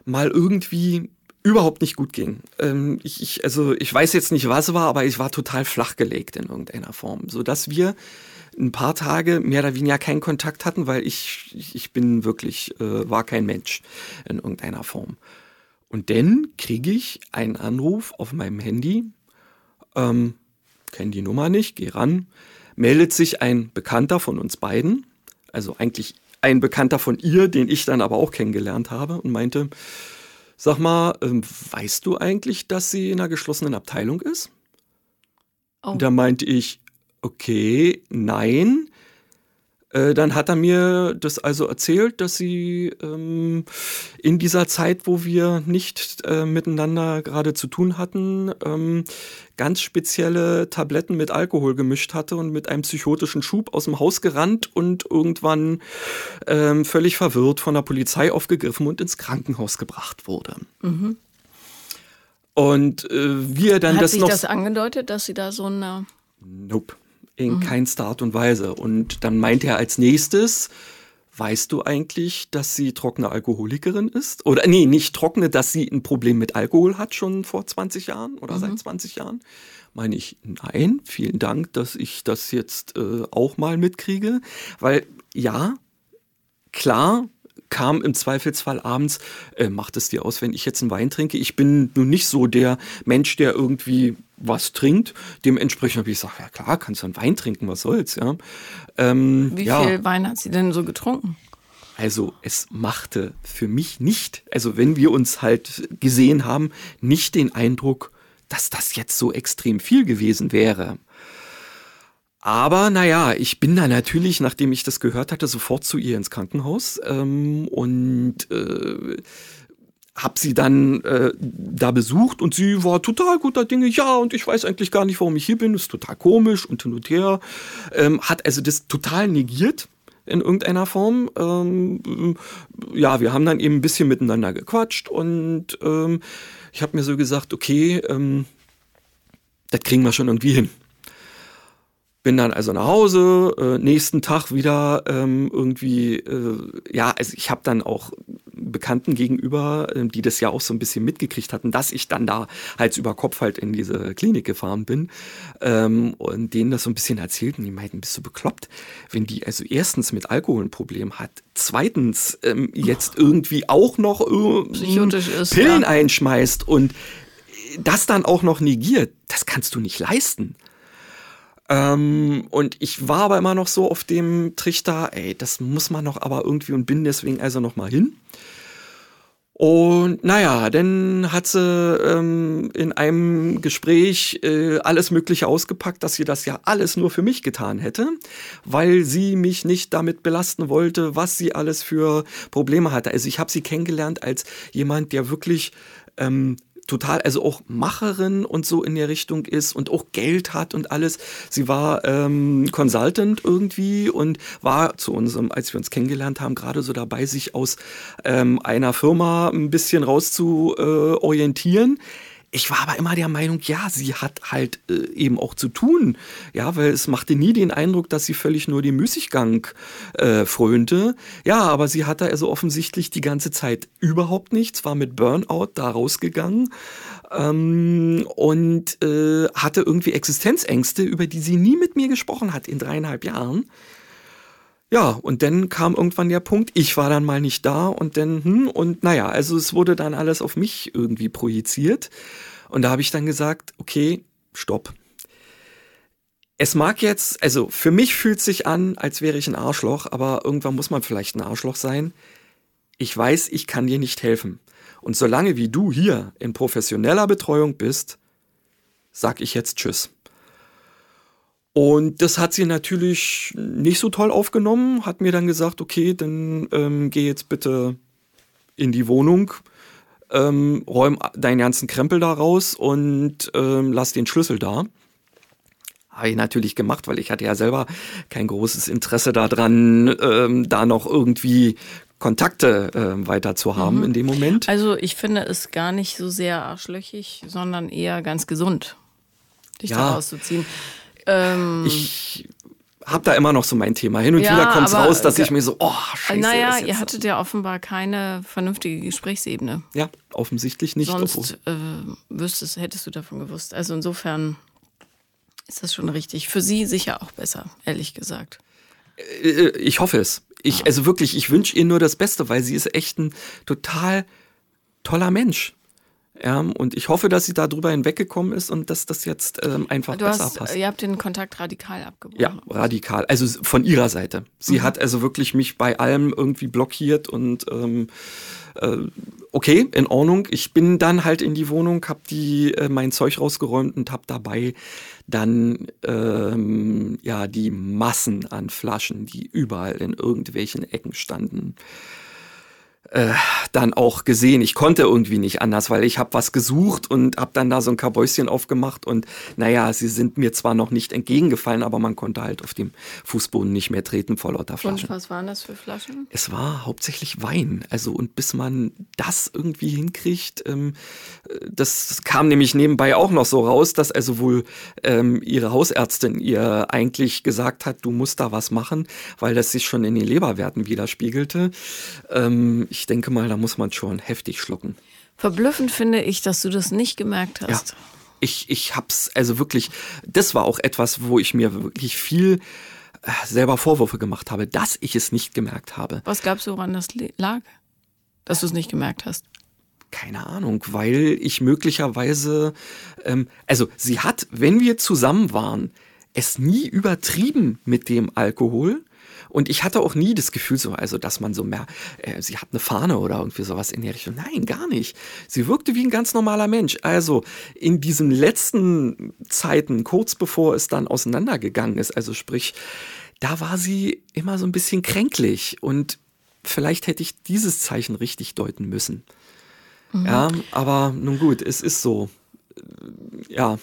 mal irgendwie überhaupt nicht gut ging. Ähm, ich, ich, also ich weiß jetzt nicht, was war, aber ich war total flachgelegt in irgendeiner Form, sodass wir ein paar Tage mehr oder weniger keinen Kontakt hatten, weil ich, ich bin wirklich, äh, war kein Mensch in irgendeiner Form. Und dann kriege ich einen Anruf auf meinem Handy, ähm, kenne die Nummer nicht, geh ran, meldet sich ein Bekannter von uns beiden, also eigentlich ein Bekannter von ihr, den ich dann aber auch kennengelernt habe und meinte, sag mal, ähm, weißt du eigentlich, dass sie in einer geschlossenen Abteilung ist? Oh. Da meinte ich, okay, nein. Äh, dann hat er mir das also erzählt, dass sie ähm, in dieser Zeit, wo wir nicht äh, miteinander gerade zu tun hatten, ähm, ganz spezielle Tabletten mit Alkohol gemischt hatte und mit einem psychotischen Schub aus dem Haus gerannt und irgendwann ähm, völlig verwirrt von der Polizei aufgegriffen und ins Krankenhaus gebracht wurde. Mhm. Und äh, wie er dann hat das noch... Hat sich das angedeutet, dass sie da so eine... Nope, in mhm. keinster Art und Weise. Und dann meinte er als nächstes... Weißt du eigentlich, dass sie trockene Alkoholikerin ist? Oder nee, nicht trockene, dass sie ein Problem mit Alkohol hat, schon vor zwanzig Jahren oder mhm. seit zwanzig Jahren? Meine ich, nein, vielen Dank, dass ich das jetzt äh, auch mal mitkriege. Weil ja, klar, kam im Zweifelsfall abends, äh, macht es dir aus, wenn ich jetzt einen Wein trinke? Ich bin nun nicht so der Mensch, der irgendwie was trinkt. Dementsprechend habe ich gesagt, ja klar, kannst du einen Wein trinken, was soll's. Ja? Ähm, Wie ja. viel Wein hat sie denn so getrunken? Also es machte für mich nicht, also wenn wir uns halt gesehen haben, nicht den Eindruck, dass das jetzt so extrem viel gewesen wäre. Aber naja, ich bin da natürlich, nachdem ich das gehört hatte, sofort zu ihr ins Krankenhaus ähm, und äh, habe sie dann äh, da besucht und sie war total guter Dinge, ja, und ich weiß eigentlich gar nicht, warum ich hier bin, ist total komisch und hin und her, ähm, hat also das total negiert in irgendeiner Form. Ähm, ja, wir haben dann eben ein bisschen miteinander gequatscht und ähm, ich habe mir so gesagt, okay, ähm, das kriegen wir schon irgendwie hin. Bin dann also nach Hause, äh, nächsten Tag wieder ähm, irgendwie, äh, ja, also ich habe dann auch Bekannten gegenüber, äh, die das ja auch so ein bisschen mitgekriegt hatten, dass ich dann da Hals über Kopf halt in diese Klinik gefahren bin ähm, und denen das so ein bisschen erzählten, die meinten, bist du bekloppt, wenn die also erstens mit Alkohol ein Problem hat, zweitens ähm, jetzt oh. irgendwie auch noch äh, psychotisch ist, Pillen ja. einschmeißt und das dann auch noch negiert, das kannst du nicht leisten. Ähm, und ich war aber immer noch so auf dem Trichter, ey, das muss man noch aber irgendwie und bin deswegen also noch mal hin. Und naja, dann hat sie ähm, in einem Gespräch äh, alles Mögliche ausgepackt, dass sie das ja alles nur für mich getan hätte, weil sie mich nicht damit belasten wollte, was sie alles für Probleme hatte. Also ich habe sie kennengelernt als jemand, der wirklich... Ähm, total, also auch Macherin und so in der Richtung ist und auch Geld hat und alles. Sie war ähm, Consultant irgendwie und war zu unserem, als wir uns kennengelernt haben, gerade so dabei, sich aus ähm, einer Firma ein bisschen raus zu äh, orientieren. Ich war aber immer der Meinung, ja, sie hat halt äh, eben auch zu tun. Ja, weil es machte nie den Eindruck, dass sie völlig nur den Müßiggang äh, frönte. Ja, aber sie hatte also offensichtlich die ganze Zeit überhaupt nichts, war mit Burnout da rausgegangen ähm, und äh, hatte irgendwie Existenzängste, über die sie nie mit mir gesprochen hat in dreieinhalb Jahren. Ja, und dann kam irgendwann der Punkt, ich war dann mal nicht da und dann, hm, und naja, also es wurde dann alles auf mich irgendwie projiziert. Und da habe ich dann gesagt, okay, stopp. Es mag jetzt, also für mich fühlt sich an, als wäre ich ein Arschloch, aber irgendwann muss man vielleicht ein Arschloch sein. Ich weiß, ich kann dir nicht helfen. Und solange wie du hier in professioneller Betreuung bist, sag ich jetzt Tschüss. Und das hat sie natürlich nicht so toll aufgenommen, hat mir dann gesagt, okay, dann ähm, geh jetzt bitte in die Wohnung, ähm, räum deinen ganzen Krempel da raus und ähm, lass den Schlüssel da. Habe ich natürlich gemacht, weil ich hatte ja selber kein großes Interesse daran, ähm, da noch irgendwie Kontakte äh, weiter zu haben mhm. in dem Moment. Also ich finde es gar nicht so sehr arschlöchig, sondern eher ganz gesund, dich ja. da rauszuziehen. Ähm, ich habe da immer noch so mein Thema. Hin und ja, wieder kommt es raus, dass ich mir so, oh, scheiße. Naja, ihr hattet ja offenbar keine vernünftige Gesprächsebene. Ja, offensichtlich nicht. Sonst äh, wüsstest, hättest du davon gewusst. Also insofern ist das schon richtig. Für sie sicher auch besser, ehrlich gesagt. Ich hoffe es. Ich, also wirklich, ich wünsche ihr nur das Beste, weil sie ist echt ein total toller Mensch. Ja, und ich hoffe, dass sie da drüber hinweggekommen ist und dass das jetzt ähm, einfach du besser hast, passt. Ihr habt den Kontakt radikal abgebrochen. Ja, radikal. Also von ihrer Seite. Sie mhm. hat also wirklich mich bei allem irgendwie blockiert und ähm, äh, okay, in Ordnung. Ich bin dann halt in die Wohnung, hab die äh, mein Zeug rausgeräumt und hab dabei dann ähm, ja die Massen an Flaschen, die überall in irgendwelchen Ecken standen, Äh, dann auch gesehen. Ich konnte irgendwie nicht anders, weil ich habe was gesucht und habe dann da so ein Kabäuschen aufgemacht und naja, sie sind mir zwar noch nicht entgegengefallen, aber man konnte halt auf dem Fußboden nicht mehr treten vor lauter Flaschen. Und was waren das für Flaschen? Es war hauptsächlich Wein. Also und bis man das irgendwie hinkriegt, ähm, das kam nämlich nebenbei auch noch so raus, dass also wohl ähm, ihre Hausärztin ihr eigentlich gesagt hat, du musst da was machen, weil das sich schon in den Leberwerten widerspiegelte. Ähm, Ich denke mal, da muss man schon heftig schlucken. Verblüffend finde ich, dass du das nicht gemerkt hast. Ja, ich, ich hab's, also wirklich, das war auch etwas, wo ich mir wirklich viel selber Vorwürfe gemacht habe, dass ich es nicht gemerkt habe. Was glaubst du, woran das lag, dass du es nicht gemerkt hast? Keine Ahnung, weil ich möglicherweise, ähm, also sie hat, wenn wir zusammen waren, es nie übertrieben mit dem Alkohol. Und ich hatte auch nie das Gefühl, so, also, dass man so mehr, äh, sie hat eine Fahne oder irgendwie sowas in die Richtung. Nein, gar nicht. Sie wirkte wie ein ganz normaler Mensch. Also in diesen letzten Zeiten, kurz bevor es dann auseinandergegangen ist, also sprich, da war sie immer so ein bisschen kränklich. Und vielleicht hätte ich dieses Zeichen richtig deuten müssen. Mhm. Ja, aber nun gut, es ist so. Ja.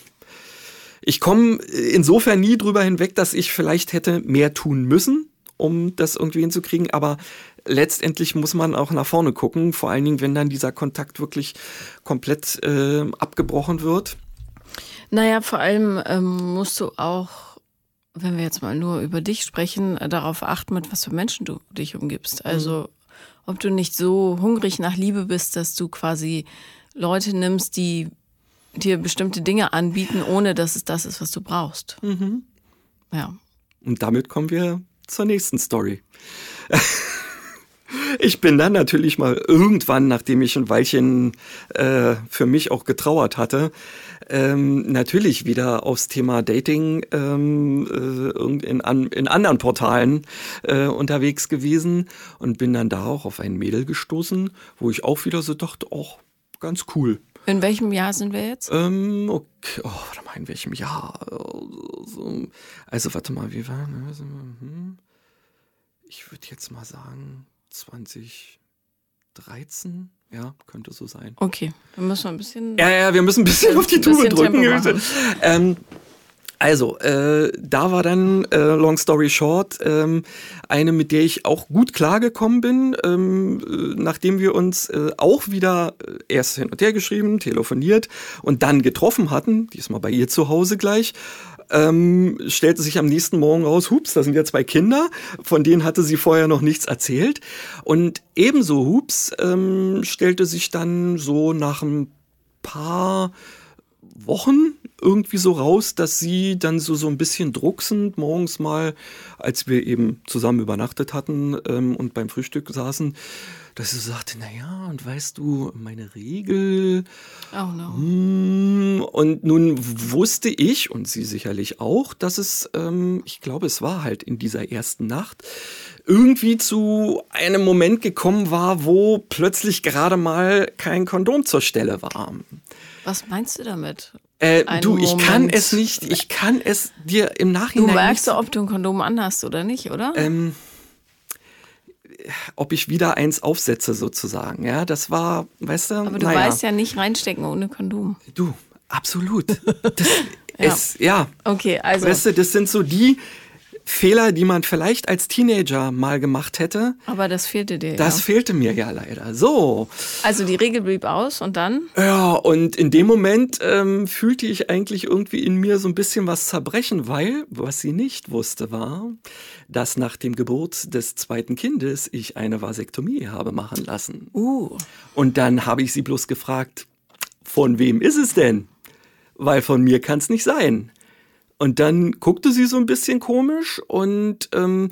Ich komme insofern nie drüber hinweg, dass ich vielleicht hätte mehr tun müssen, um das irgendwie hinzukriegen. Aber letztendlich muss man auch nach vorne gucken. Vor allen Dingen, wenn dann dieser Kontakt wirklich komplett äh, abgebrochen wird. Naja, vor allem ähm, musst du auch, wenn wir jetzt mal nur über dich sprechen, äh, darauf achten, mit was für Menschen du dich umgibst. Also ob du nicht so hungrig nach Liebe bist, dass du quasi Leute nimmst, die dir bestimmte Dinge anbieten, ohne dass es das ist, was du brauchst. Mhm. Ja. Und damit kommen wir zur nächsten Story. Ich bin dann natürlich mal irgendwann, nachdem ich ein Weilchen äh, für mich auch getrauert hatte, ähm, natürlich wieder aufs Thema Dating ähm, äh, in, an, in anderen Portalen äh, unterwegs gewesen und bin dann da auch auf ein Mädel gestoßen, wo ich auch wieder so dachte, auch oh, ganz cool. In welchem Jahr sind wir jetzt? Ähm, okay. Oh, warte mal, in welchem Jahr? Also, also warte mal, wie war das? Ich würde jetzt mal sagen, zwanzig dreizehn, ja, könnte so sein. Okay, dann müssen wir ein bisschen... Ja, ja, wir müssen ein bisschen, bisschen auf die Tube drücken. Ähm, also, äh, da war dann, äh, long story short, ähm, eine, mit der ich auch gut klargekommen bin, ähm, nachdem wir uns äh, auch wieder erst hin und her geschrieben, telefoniert und dann getroffen hatten, diesmal bei ihr zu Hause gleich, ähm, stellte sich am nächsten Morgen raus, hups, da sind ja zwei Kinder, von denen hatte sie vorher noch nichts erzählt. Und ebenso, hups, ähm, stellte sich dann so nach ein paar Wochen irgendwie so raus, dass sie dann so, so ein bisschen drucksend morgens mal, als wir eben zusammen übernachtet hatten ähm, und beim Frühstück saßen, dass sie so sagte, naja, und weißt du, meine Regel, oh no. mm, und nun wusste ich, und Sie sicherlich auch, dass es, ähm, ich glaube, es war halt in dieser ersten Nacht, irgendwie zu einem Moment gekommen war, wo plötzlich gerade mal kein Kondom zur Stelle war. Was meinst du damit? Äh, du, ich Moment. kann es nicht, ich kann es dir im Nachhinein nicht... Du merkst ja, ob du ein Kondom anhast oder nicht, oder? Ähm, ob ich wieder eins aufsetze sozusagen, ja, das war, weißt du... Aber du naja. weißt ja nicht reinstecken ohne Kondom. Du, absolut. Das ja. ist, ja. Okay, also... Weißt du, das sind so die... Fehler, die man vielleicht als Teenager mal gemacht hätte. Aber das fehlte dir, Das ja. fehlte mir ja leider. So. Also die Regel blieb aus und dann? Ja, und in dem Moment ähm, fühlte ich eigentlich irgendwie in mir so ein bisschen was zerbrechen, weil, was sie nicht wusste, war, dass nach dem Geburt des zweiten Kindes ich eine Vasektomie habe machen lassen. Uh. Und dann habe ich sie bloß gefragt, von wem ist es denn? Weil von mir kann es nicht sein. Und dann guckte sie so ein bisschen komisch und ähm,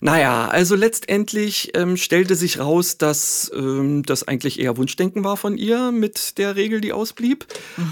naja, also letztendlich ähm, stellte sich raus, dass ähm, das eigentlich eher Wunschdenken war von ihr mit der Regel, die ausblieb.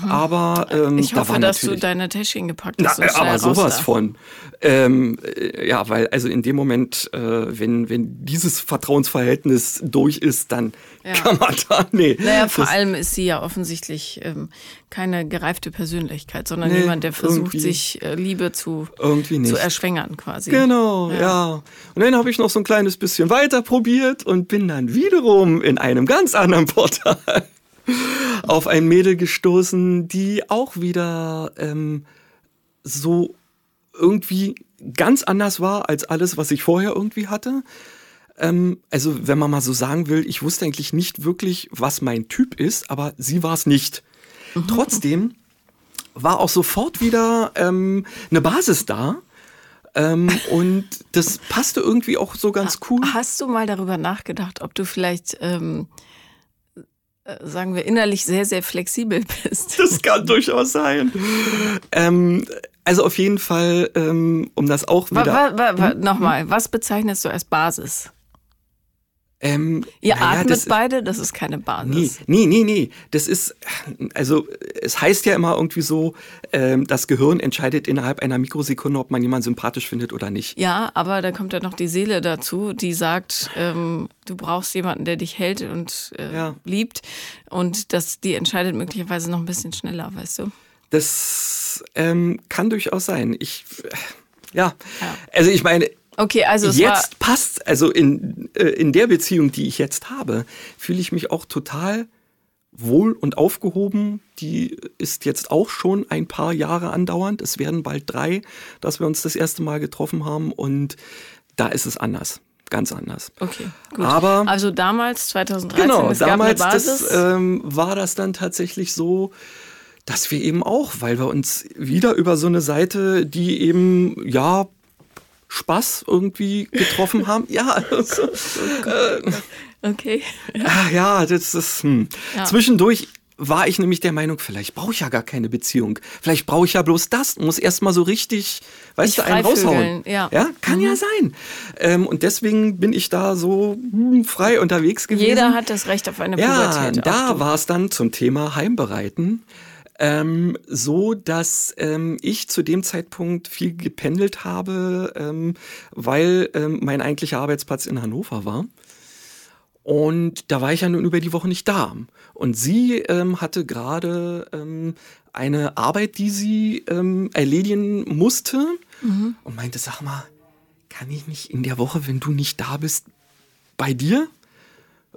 Mhm. Aber ähm, ich hoffe, da war dass du deine Täschchen gepackt hast. Na, so aber sowas da. von. Ähm, äh, ja, weil also in dem Moment, äh, wenn, wenn dieses Vertrauensverhältnis durch ist, dann ja. kann man da, nee. Naja, vor allem ist sie ja offensichtlich ähm, keine gereifte Persönlichkeit, sondern nee, jemand, der versucht, irgendwie. sich Liebe zu, zu erschwängern quasi. Genau, ja. ja. Und dann habe ich noch so ein kleines bisschen weiter probiert und bin dann wiederum in einem ganz anderen Portal auf ein Mädel gestoßen, die auch wieder ähm, so irgendwie ganz anders war als alles, was ich vorher irgendwie hatte. Ähm, also wenn man mal so sagen will, ich wusste eigentlich nicht wirklich, was mein Typ ist, aber sie war es nicht. Mhm. Trotzdem war auch sofort wieder ähm, eine Basis da ähm, und das passte irgendwie auch so ganz cool. Hast du mal darüber nachgedacht, ob du vielleicht, ähm, sagen wir, innerlich sehr, sehr flexibel bist? Das kann durchaus sein. Ähm, also auf jeden Fall, ähm, um das auch wieder... Wa- wa- wa- nochmal, was bezeichnest du als Basis? Ähm, Ihr naja, atmet das, beide, das ist keine Basis. Nee, nee, nee, nee. Das ist, also es heißt ja immer irgendwie so, ähm, das Gehirn entscheidet innerhalb einer Mikrosekunde, ob man jemanden sympathisch findet oder nicht. Ja, aber da kommt ja noch die Seele dazu, die sagt, ähm, du brauchst jemanden, der dich hält und äh, ja. liebt. Und das, die entscheidet möglicherweise noch ein bisschen schneller, weißt du? Das ähm, kann durchaus sein. Ich, äh, ja. ja, also ich meine... Okay, also es jetzt passt, also in, äh, in der Beziehung, die ich jetzt habe, fühle ich mich auch total wohl und aufgehoben. Die ist jetzt auch schon ein paar Jahre andauernd. Es werden bald drei, dass wir uns das erste Mal getroffen haben. Und da ist es anders, ganz anders. Okay, gut. Aber, also damals, zwanzig dreizehn, genau, es damals gab eine Basis. Das, ähm, war das dann tatsächlich so... dass wir eben auch, weil wir uns wieder über so eine Seite, die eben, ja... Spaß irgendwie getroffen haben. Ja. Also, äh, okay. Ja. ja, das ist... Hm. Ja. Zwischendurch war ich nämlich der Meinung, vielleicht brauche ich ja gar keine Beziehung. Vielleicht brauche ich ja bloß das. Muss erst mal so richtig, weißt du, einen raushauen. Ja. ja, kann mhm. ja sein. Ähm, und deswegen bin ich da so hm, frei unterwegs gewesen. Jeder hat das Recht auf eine Pubertät. Ja, da war es dann zum Thema Heimbereiten. Ähm, so, dass ähm, ich zu dem Zeitpunkt viel gependelt habe, ähm, weil ähm, mein eigentlicher Arbeitsplatz in Hannover war. Und da war ich ja nun über die Woche nicht da. Und sie ähm, hatte gerade ähm, eine Arbeit, die sie ähm, erledigen musste. Mhm. Und meinte, sag mal, kann ich nicht in der Woche, wenn du nicht da bist, bei dir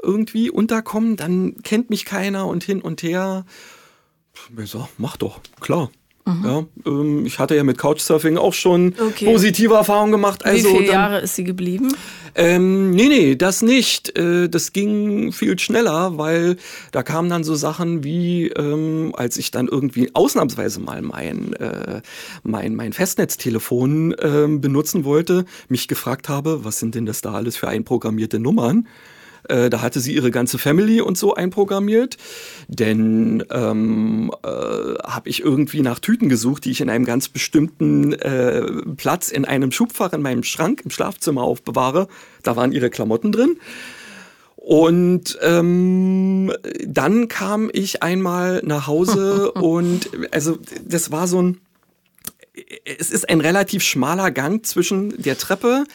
irgendwie unterkommen? Dann kennt mich keiner und hin und her. So, mach doch, klar. Mhm. Ja, ähm, ich hatte ja mit Couchsurfing auch schon okay. positive Erfahrungen gemacht. Also, Wie viele dann, Jahre ist sie geblieben? Ähm, nee, nee, das nicht. Äh, das ging viel schneller, weil da kamen dann so Sachen wie, ähm, als ich dann irgendwie ausnahmsweise mal mein, äh, mein, mein Festnetztelefon äh, benutzen wollte, mich gefragt habe, was sind denn das da alles für einprogrammierte Nummern? Da hatte sie ihre ganze Family und so einprogrammiert. Denn ähm, äh, habe ich irgendwie nach Tüten gesucht, die ich in einem ganz bestimmten äh, Platz in einem Schubfach in meinem Schrank im Schlafzimmer aufbewahre. Da waren ihre Klamotten drin. Und ähm, dann kam ich einmal nach Hause und also das war so ein, es ist ein relativ schmaler Gang zwischen der Treppe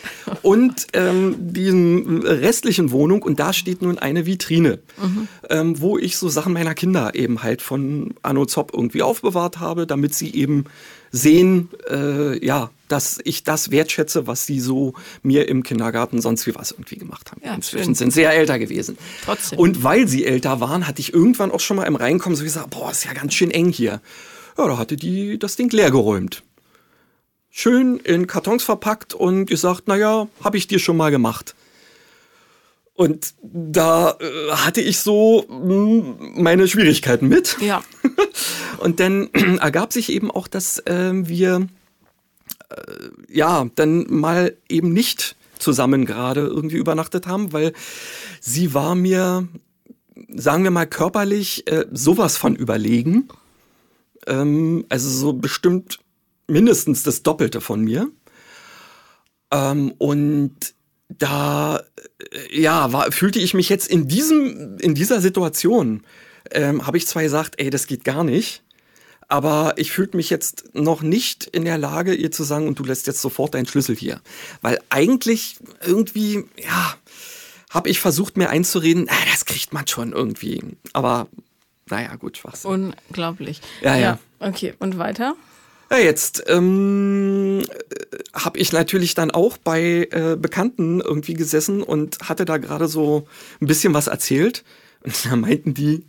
und ähm, diesem restlichen Wohnung und da steht nun eine Vitrine, mhm. ähm, wo ich so Sachen meiner Kinder eben halt von Anno Zopp irgendwie aufbewahrt habe, damit sie eben sehen, äh, ja, dass ich das wertschätze, was sie so mir im Kindergarten sonst wie was irgendwie gemacht haben. Ja, inzwischen schön. Sind sie ja älter gewesen. Trotzdem. Und weil sie älter waren, hatte ich irgendwann auch schon mal im Reinkommen so gesagt, boah, ist ja ganz schön eng hier. Ja, da hatte die das Ding leer geräumt. Schön in Kartons verpackt und gesagt, naja, habe ich dir schon mal gemacht. Und da äh, hatte ich so mh, meine Schwierigkeiten mit. Ja. Und dann äh, ergab sich eben auch, dass äh, wir äh, ja dann mal eben nicht zusammen gerade irgendwie übernachtet haben, weil sie war mir, sagen wir mal, körperlich äh, sowas von überlegen. Ähm, also so bestimmt mindestens das Doppelte von mir. Ähm, und da ja, war, fühlte ich mich jetzt in, diesem, in dieser Situation, ähm, habe ich zwar gesagt, ey, das geht gar nicht, aber ich fühlte mich jetzt noch nicht in der Lage, ihr zu sagen, und du lässt jetzt sofort deinen Schlüssel hier. Weil eigentlich irgendwie, ja, habe ich versucht, mir einzureden, na, das kriegt man schon irgendwie. Aber naja, gut, Spaß. Unglaublich. Ja, ja. ja. Okay, und weiter? Ja, jetzt ähm, habe ich natürlich dann auch bei äh, Bekannten irgendwie gesessen und hatte da gerade so ein bisschen was erzählt. Und da meinten die,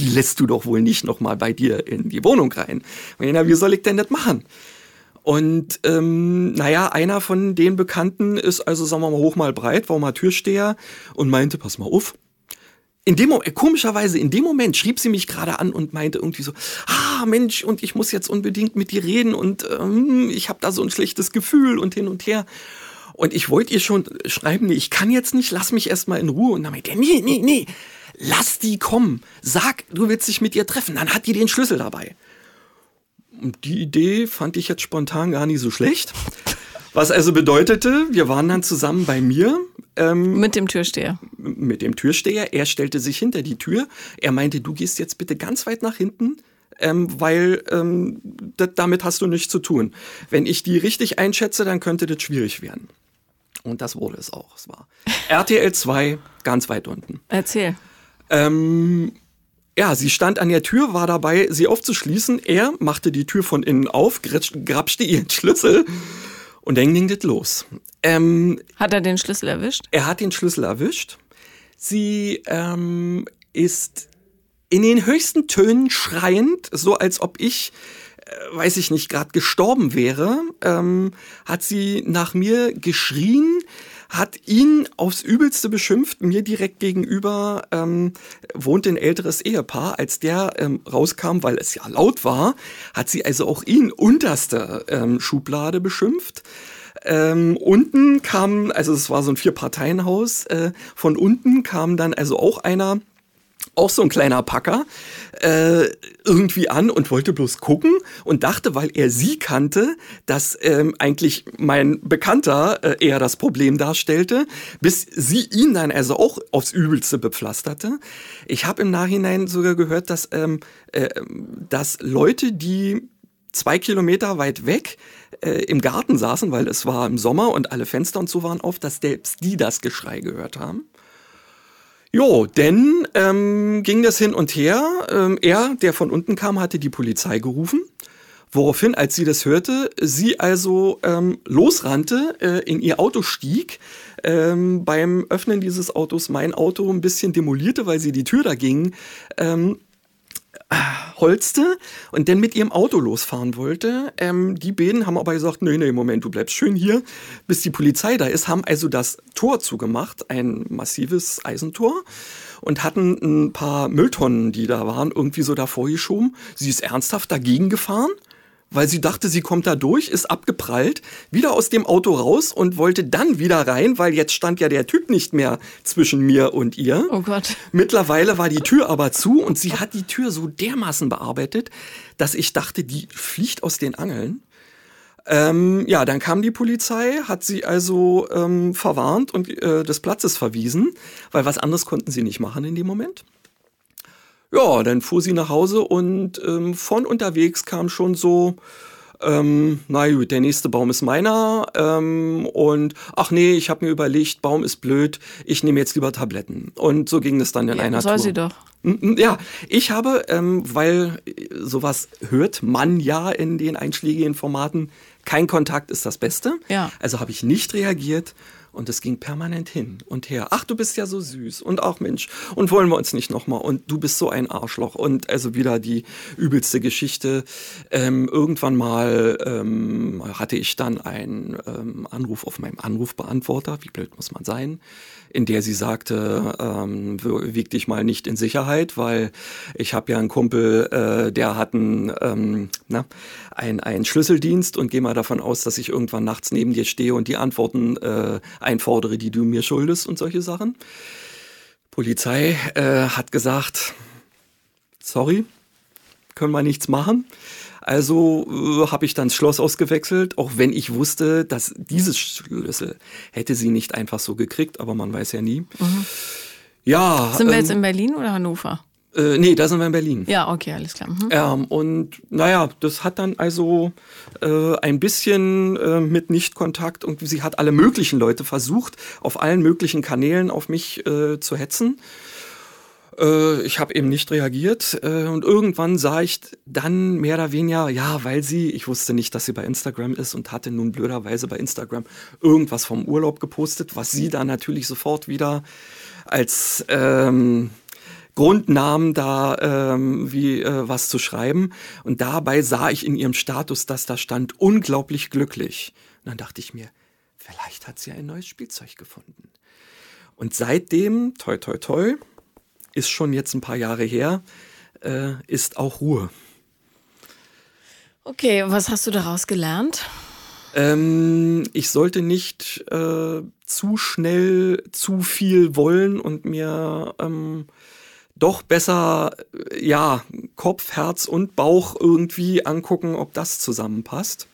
die lässt du doch wohl nicht nochmal bei dir in die Wohnung rein. Und ja, wie soll ich denn das machen? Und ähm, naja, einer von den Bekannten ist also, sagen wir mal, hoch mal breit, war mal Türsteher und meinte, pass mal auf. In dem, komischerweise, in dem Moment schrieb sie mich gerade an und meinte irgendwie so, ah Mensch, und ich muss jetzt unbedingt mit dir reden und ähm, ich habe da so ein schlechtes Gefühl und hin und her. Und ich wollte ihr schon schreiben, nee, ich kann jetzt nicht, lass mich erstmal in Ruhe. Und dann meinte er, nee, nee, nee, lass die kommen. Sag, du willst dich mit ihr treffen, dann hat die den Schlüssel dabei. Und die Idee fand ich jetzt spontan gar nicht so schlecht. Was also bedeutete, wir waren dann zusammen bei mir. Ähm, mit dem Türsteher. Mit dem Türsteher. Er stellte sich hinter die Tür. Er meinte, du gehst jetzt bitte ganz weit nach hinten, ähm, weil ähm, das, damit hast du nichts zu tun. Wenn ich die richtig einschätze, dann könnte das schwierig werden. Und das wurde es auch. Es war R T L zwei, ganz weit unten. Erzähl. Ähm, ja, sie stand an der Tür, war dabei, sie aufzuschließen. Er machte die Tür von innen auf, grapschte ihren Schlüssel. Und dann ging das los. Ähm, hat er den Schlüssel erwischt? Er hat den Schlüssel erwischt. Sie ähm, ist in den höchsten Tönen schreiend, so als ob ich, äh, weiß ich nicht, gerade gestorben wäre, ähm, hat sie nach mir geschrien, hat ihn aufs Übelste beschimpft, mir direkt gegenüber ähm, wohnt ein älteres Ehepaar. Als der ähm, rauskam, weil es ja laut war, hat sie also auch ihn unterste ähm, Schublade beschimpft. Ähm, unten kam, also es war so ein Vier-Parteien-Haus, äh, von unten kam dann also auch einer, auch so ein kleiner Packer, äh, irgendwie an und wollte bloß gucken und dachte, weil er sie kannte, dass ähm, eigentlich mein Bekannter äh, eher das Problem darstellte, bis sie ihn dann also auch aufs Übelste bepflasterte. Ich habe im Nachhinein sogar gehört, dass, ähm, äh, dass Leute, die zwei Kilometer weit weg äh, im Garten saßen, weil es war im Sommer und alle Fenster und so waren auf, dass selbst die das Geschrei gehört haben. Jo, denn ähm, ging das hin und her. Ähm, er, der von unten kam, hatte die Polizei gerufen. Woraufhin, als sie das hörte, sie also ähm, losrannte, äh, in ihr Auto stieg, ähm, beim Öffnen dieses Autos mein Auto ein bisschen demolierte, weil sie die Tür dagegen ähm, holzte und dann mit ihrem Auto losfahren wollte. Ähm, die beiden haben aber gesagt, nee, nee, Moment, du bleibst schön hier, bis die Polizei da ist, haben also das Tor zugemacht, ein massives Eisentor, und hatten ein paar Mülltonnen, die da waren, irgendwie so davor geschoben. Sie ist ernsthaft dagegen gefahren, weil sie dachte, sie kommt da durch, ist abgeprallt, wieder aus dem Auto raus und wollte dann wieder rein, weil jetzt stand ja der Typ nicht mehr zwischen mir und ihr. Oh Gott. Mittlerweile war die Tür aber zu und sie hat die Tür so dermaßen bearbeitet, dass ich dachte, die fliegt aus den Angeln. Ähm, ja, dann kam die Polizei, hat sie also ähm, verwarnt und äh, des Platzes verwiesen, weil was anderes konnten sie nicht machen in dem Moment. Ja, dann fuhr sie nach Hause und ähm, von unterwegs kam schon so, ähm, na gut, der nächste Baum ist meiner ähm, und ach nee, ich habe mir überlegt, Baum ist blöd, ich nehme jetzt lieber Tabletten. Und so ging es dann in ja, einer soll Tour. Soll sie doch. Ja, ich habe, ähm, weil sowas hört man ja in den einschlägigen Formaten, kein Kontakt ist das Beste. Ja. Also habe ich nicht reagiert. Und es ging permanent hin und her. Ach, du bist ja so süß und auch Mensch und wollen wir uns nicht nochmal und du bist so ein Arschloch und also wieder die übelste Geschichte. Ähm, irgendwann mal ähm, hatte ich dann einen ähm, Anruf auf meinem Anrufbeantworter, wie blöd muss man sein, in der sie sagte, ähm, wieg dich mal nicht in Sicherheit, weil ich habe ja einen Kumpel, äh, der hat einen, ähm, na, einen, einen Schlüsseldienst und geh mal davon aus, dass ich irgendwann nachts neben dir stehe und die Antworten äh, einfordere, die du mir schuldest und solche Sachen. Polizei äh, hat gesagt, sorry, können wir nichts machen. Also äh, habe ich dann das Schloss ausgewechselt, auch wenn ich wusste, dass dieses Schlüssel hätte sie nicht einfach so gekriegt, aber man weiß ja nie. Mhm. Ja, sind wir ähm, jetzt in Berlin oder Hannover? Äh, nee, da sind wir in Berlin. Ja, okay, alles klar. Mhm. Ähm, und naja, das hat dann also äh, ein bisschen äh, mit Nichtkontakt und sie hat alle möglichen Leute versucht, auf allen möglichen Kanälen auf mich äh, zu hetzen. Äh, ich habe eben nicht reagiert äh, und irgendwann sah ich dann mehr oder weniger, ja, weil sie, ich wusste nicht, dass sie bei Instagram ist und hatte nun blöderweise bei Instagram irgendwas vom Urlaub gepostet, was sie da natürlich sofort wieder als... Ähm, Grundnamen da ähm, wie äh, was zu schreiben und dabei sah ich in ihrem Status, dass da stand, unglaublich glücklich. Und dann dachte ich mir, vielleicht hat sie ein neues Spielzeug gefunden. Und seitdem, toi toi toi, ist schon jetzt ein paar Jahre her, äh, ist auch Ruhe. Okay, und was hast du daraus gelernt? Ähm, ich sollte nicht äh, zu schnell zu viel wollen und mir... Ähm, doch besser, ja, Kopf, Herz und Bauch irgendwie angucken, ob das zusammenpasst.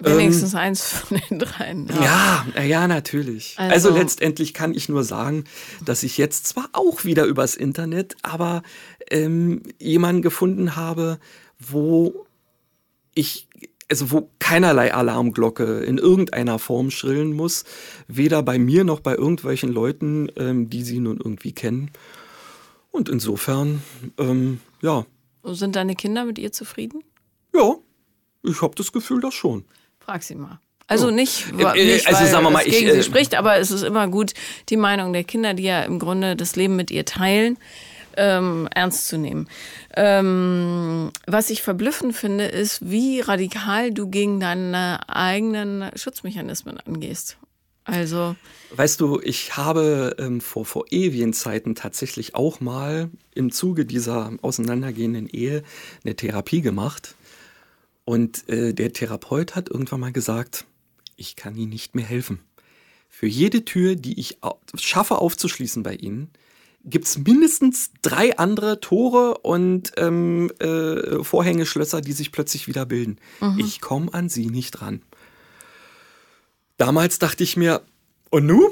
Wenigstens ähm, eins von den dreien. Ja, ja, ja natürlich. Also, also letztendlich kann ich nur sagen, dass ich jetzt zwar auch wieder übers Internet, aber ähm, jemanden gefunden habe, wo ich, also wo keinerlei Alarmglocke in irgendeiner Form schrillen muss, weder bei mir noch bei irgendwelchen Leuten, ähm, die sie nun irgendwie kennen. Und insofern, ähm, ja. Sind deine Kinder mit ihr zufrieden? Ja, ich habe das Gefühl, das schon. Frag sie mal. Also ja. nicht, nicht äh, also weil sagen wir mal, es gegen ich, sie äh, spricht, aber es ist immer gut, die Meinung der Kinder, die ja im Grunde das Leben mit ihr teilen, ähm, ernst zu nehmen. Ähm, was ich verblüffend finde, ist, wie radikal du gegen deine eigenen Schutzmechanismen angehst. Also, weißt du, ich habe ähm, vor, vor ewigen Zeiten tatsächlich auch mal im Zuge dieser auseinandergehenden Ehe eine Therapie gemacht. Und äh, der Therapeut hat irgendwann mal gesagt, ich kann Ihnen nicht mehr helfen. Für jede Tür, die ich au- schaffe aufzuschließen bei Ihnen, gibt es mindestens drei andere Tore und ähm, äh, Vorhängeschlösser, die sich plötzlich wieder bilden. Mhm. Ich komme an Sie nicht ran. Damals dachte ich mir, und nu?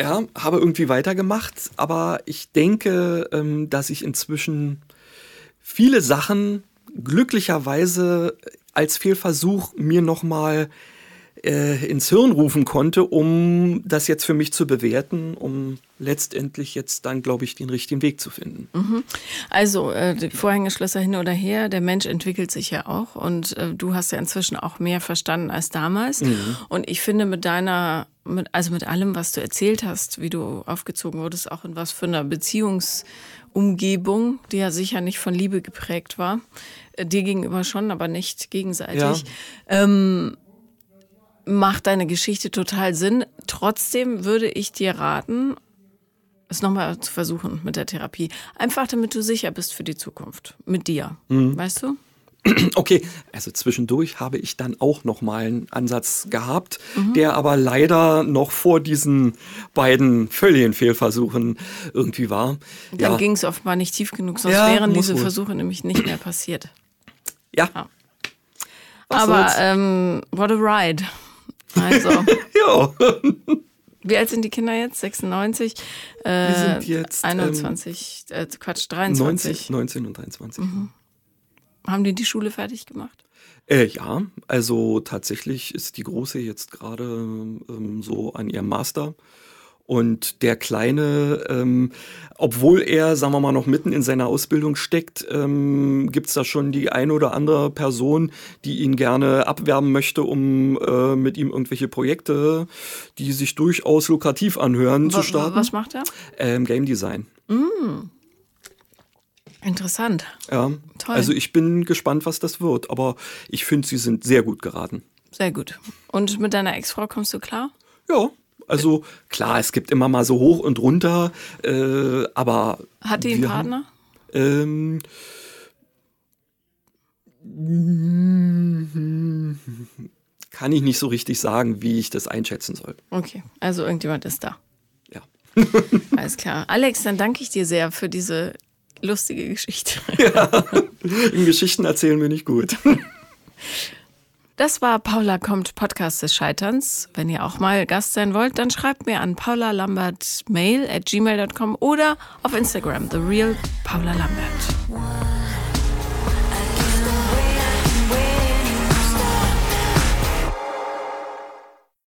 Ja, habe irgendwie weitergemacht, aber ich denke, dass ich inzwischen viele Sachen glücklicherweise als Fehlversuch mir nochmal äh, ins Hirn rufen konnte, um das jetzt für mich zu bewerten, um letztendlich jetzt dann, glaube ich, den richtigen Weg zu finden. Mhm. Also äh, Vorhängeschlösser hin oder her, der Mensch entwickelt sich ja auch und äh, du hast ja inzwischen auch mehr verstanden als damals. Mhm. Und ich finde mit deiner, mit, also mit allem, was du erzählt hast, wie du aufgezogen wurdest, auch in was für einer Beziehungsumgebung, die ja sicher nicht von Liebe geprägt war, äh, dir gegenüber schon, aber nicht gegenseitig, ja. ähm, macht deine Geschichte total Sinn. Trotzdem würde ich dir raten, es nochmal zu versuchen mit der Therapie. Einfach, damit du sicher bist für die Zukunft. Mit dir. Mhm. Weißt du? Okay, also zwischendurch habe ich dann auch nochmal einen Ansatz gehabt, mhm. der aber leider noch vor diesen beiden völligen Fehlversuchen irgendwie war. Dann ja. ging es offenbar nicht tief genug, sonst ja, wären diese wohl. Versuche nämlich nicht mehr passiert. Ja. ja. Was aber ähm, what a ride. Also. Jo. Wie alt sind die Kinder jetzt? sechsundneunzig? Äh, wir sind jetzt einundzwanzig, ähm, äh, Quatsch, dreiundzwanzig. neunzehn und dreiundzwanzig. Mhm. Haben die die Schule fertig gemacht? Äh, ja, also tatsächlich ist die Große jetzt gerade ähm, so an ihrem Master. Und der Kleine, ähm, obwohl er, sagen wir mal, noch mitten in seiner Ausbildung steckt, ähm, gibt es da schon die eine oder andere Person, die ihn gerne abwerben möchte, um äh, mit ihm irgendwelche Projekte, die sich durchaus lukrativ anhören, w- zu starten. Was macht er? Ähm, Game Design. Mm. Interessant. Ja, toll. Also ich bin gespannt, was das wird. Aber ich finde, sie sind sehr gut geraten. Sehr gut. Und mit deiner Ex-Frau kommst du klar? Ja. Also klar, es gibt immer mal so hoch und runter, äh, aber... Hat die einen Partner? Haben, ähm, kann ich nicht so richtig sagen, wie ich das einschätzen soll. Okay, also irgendjemand ist da. Ja. Alles klar. Alex, dann danke ich dir sehr für diese lustige Geschichte. Ja, in Geschichten erzählen wir nicht gut. Das war Paula kommt, Podcast des Scheiterns. Wenn ihr auch mal Gast sein wollt, dann schreibt mir an paulalambertmail at gmail dot com oder auf Instagram, the real Paula Lambert.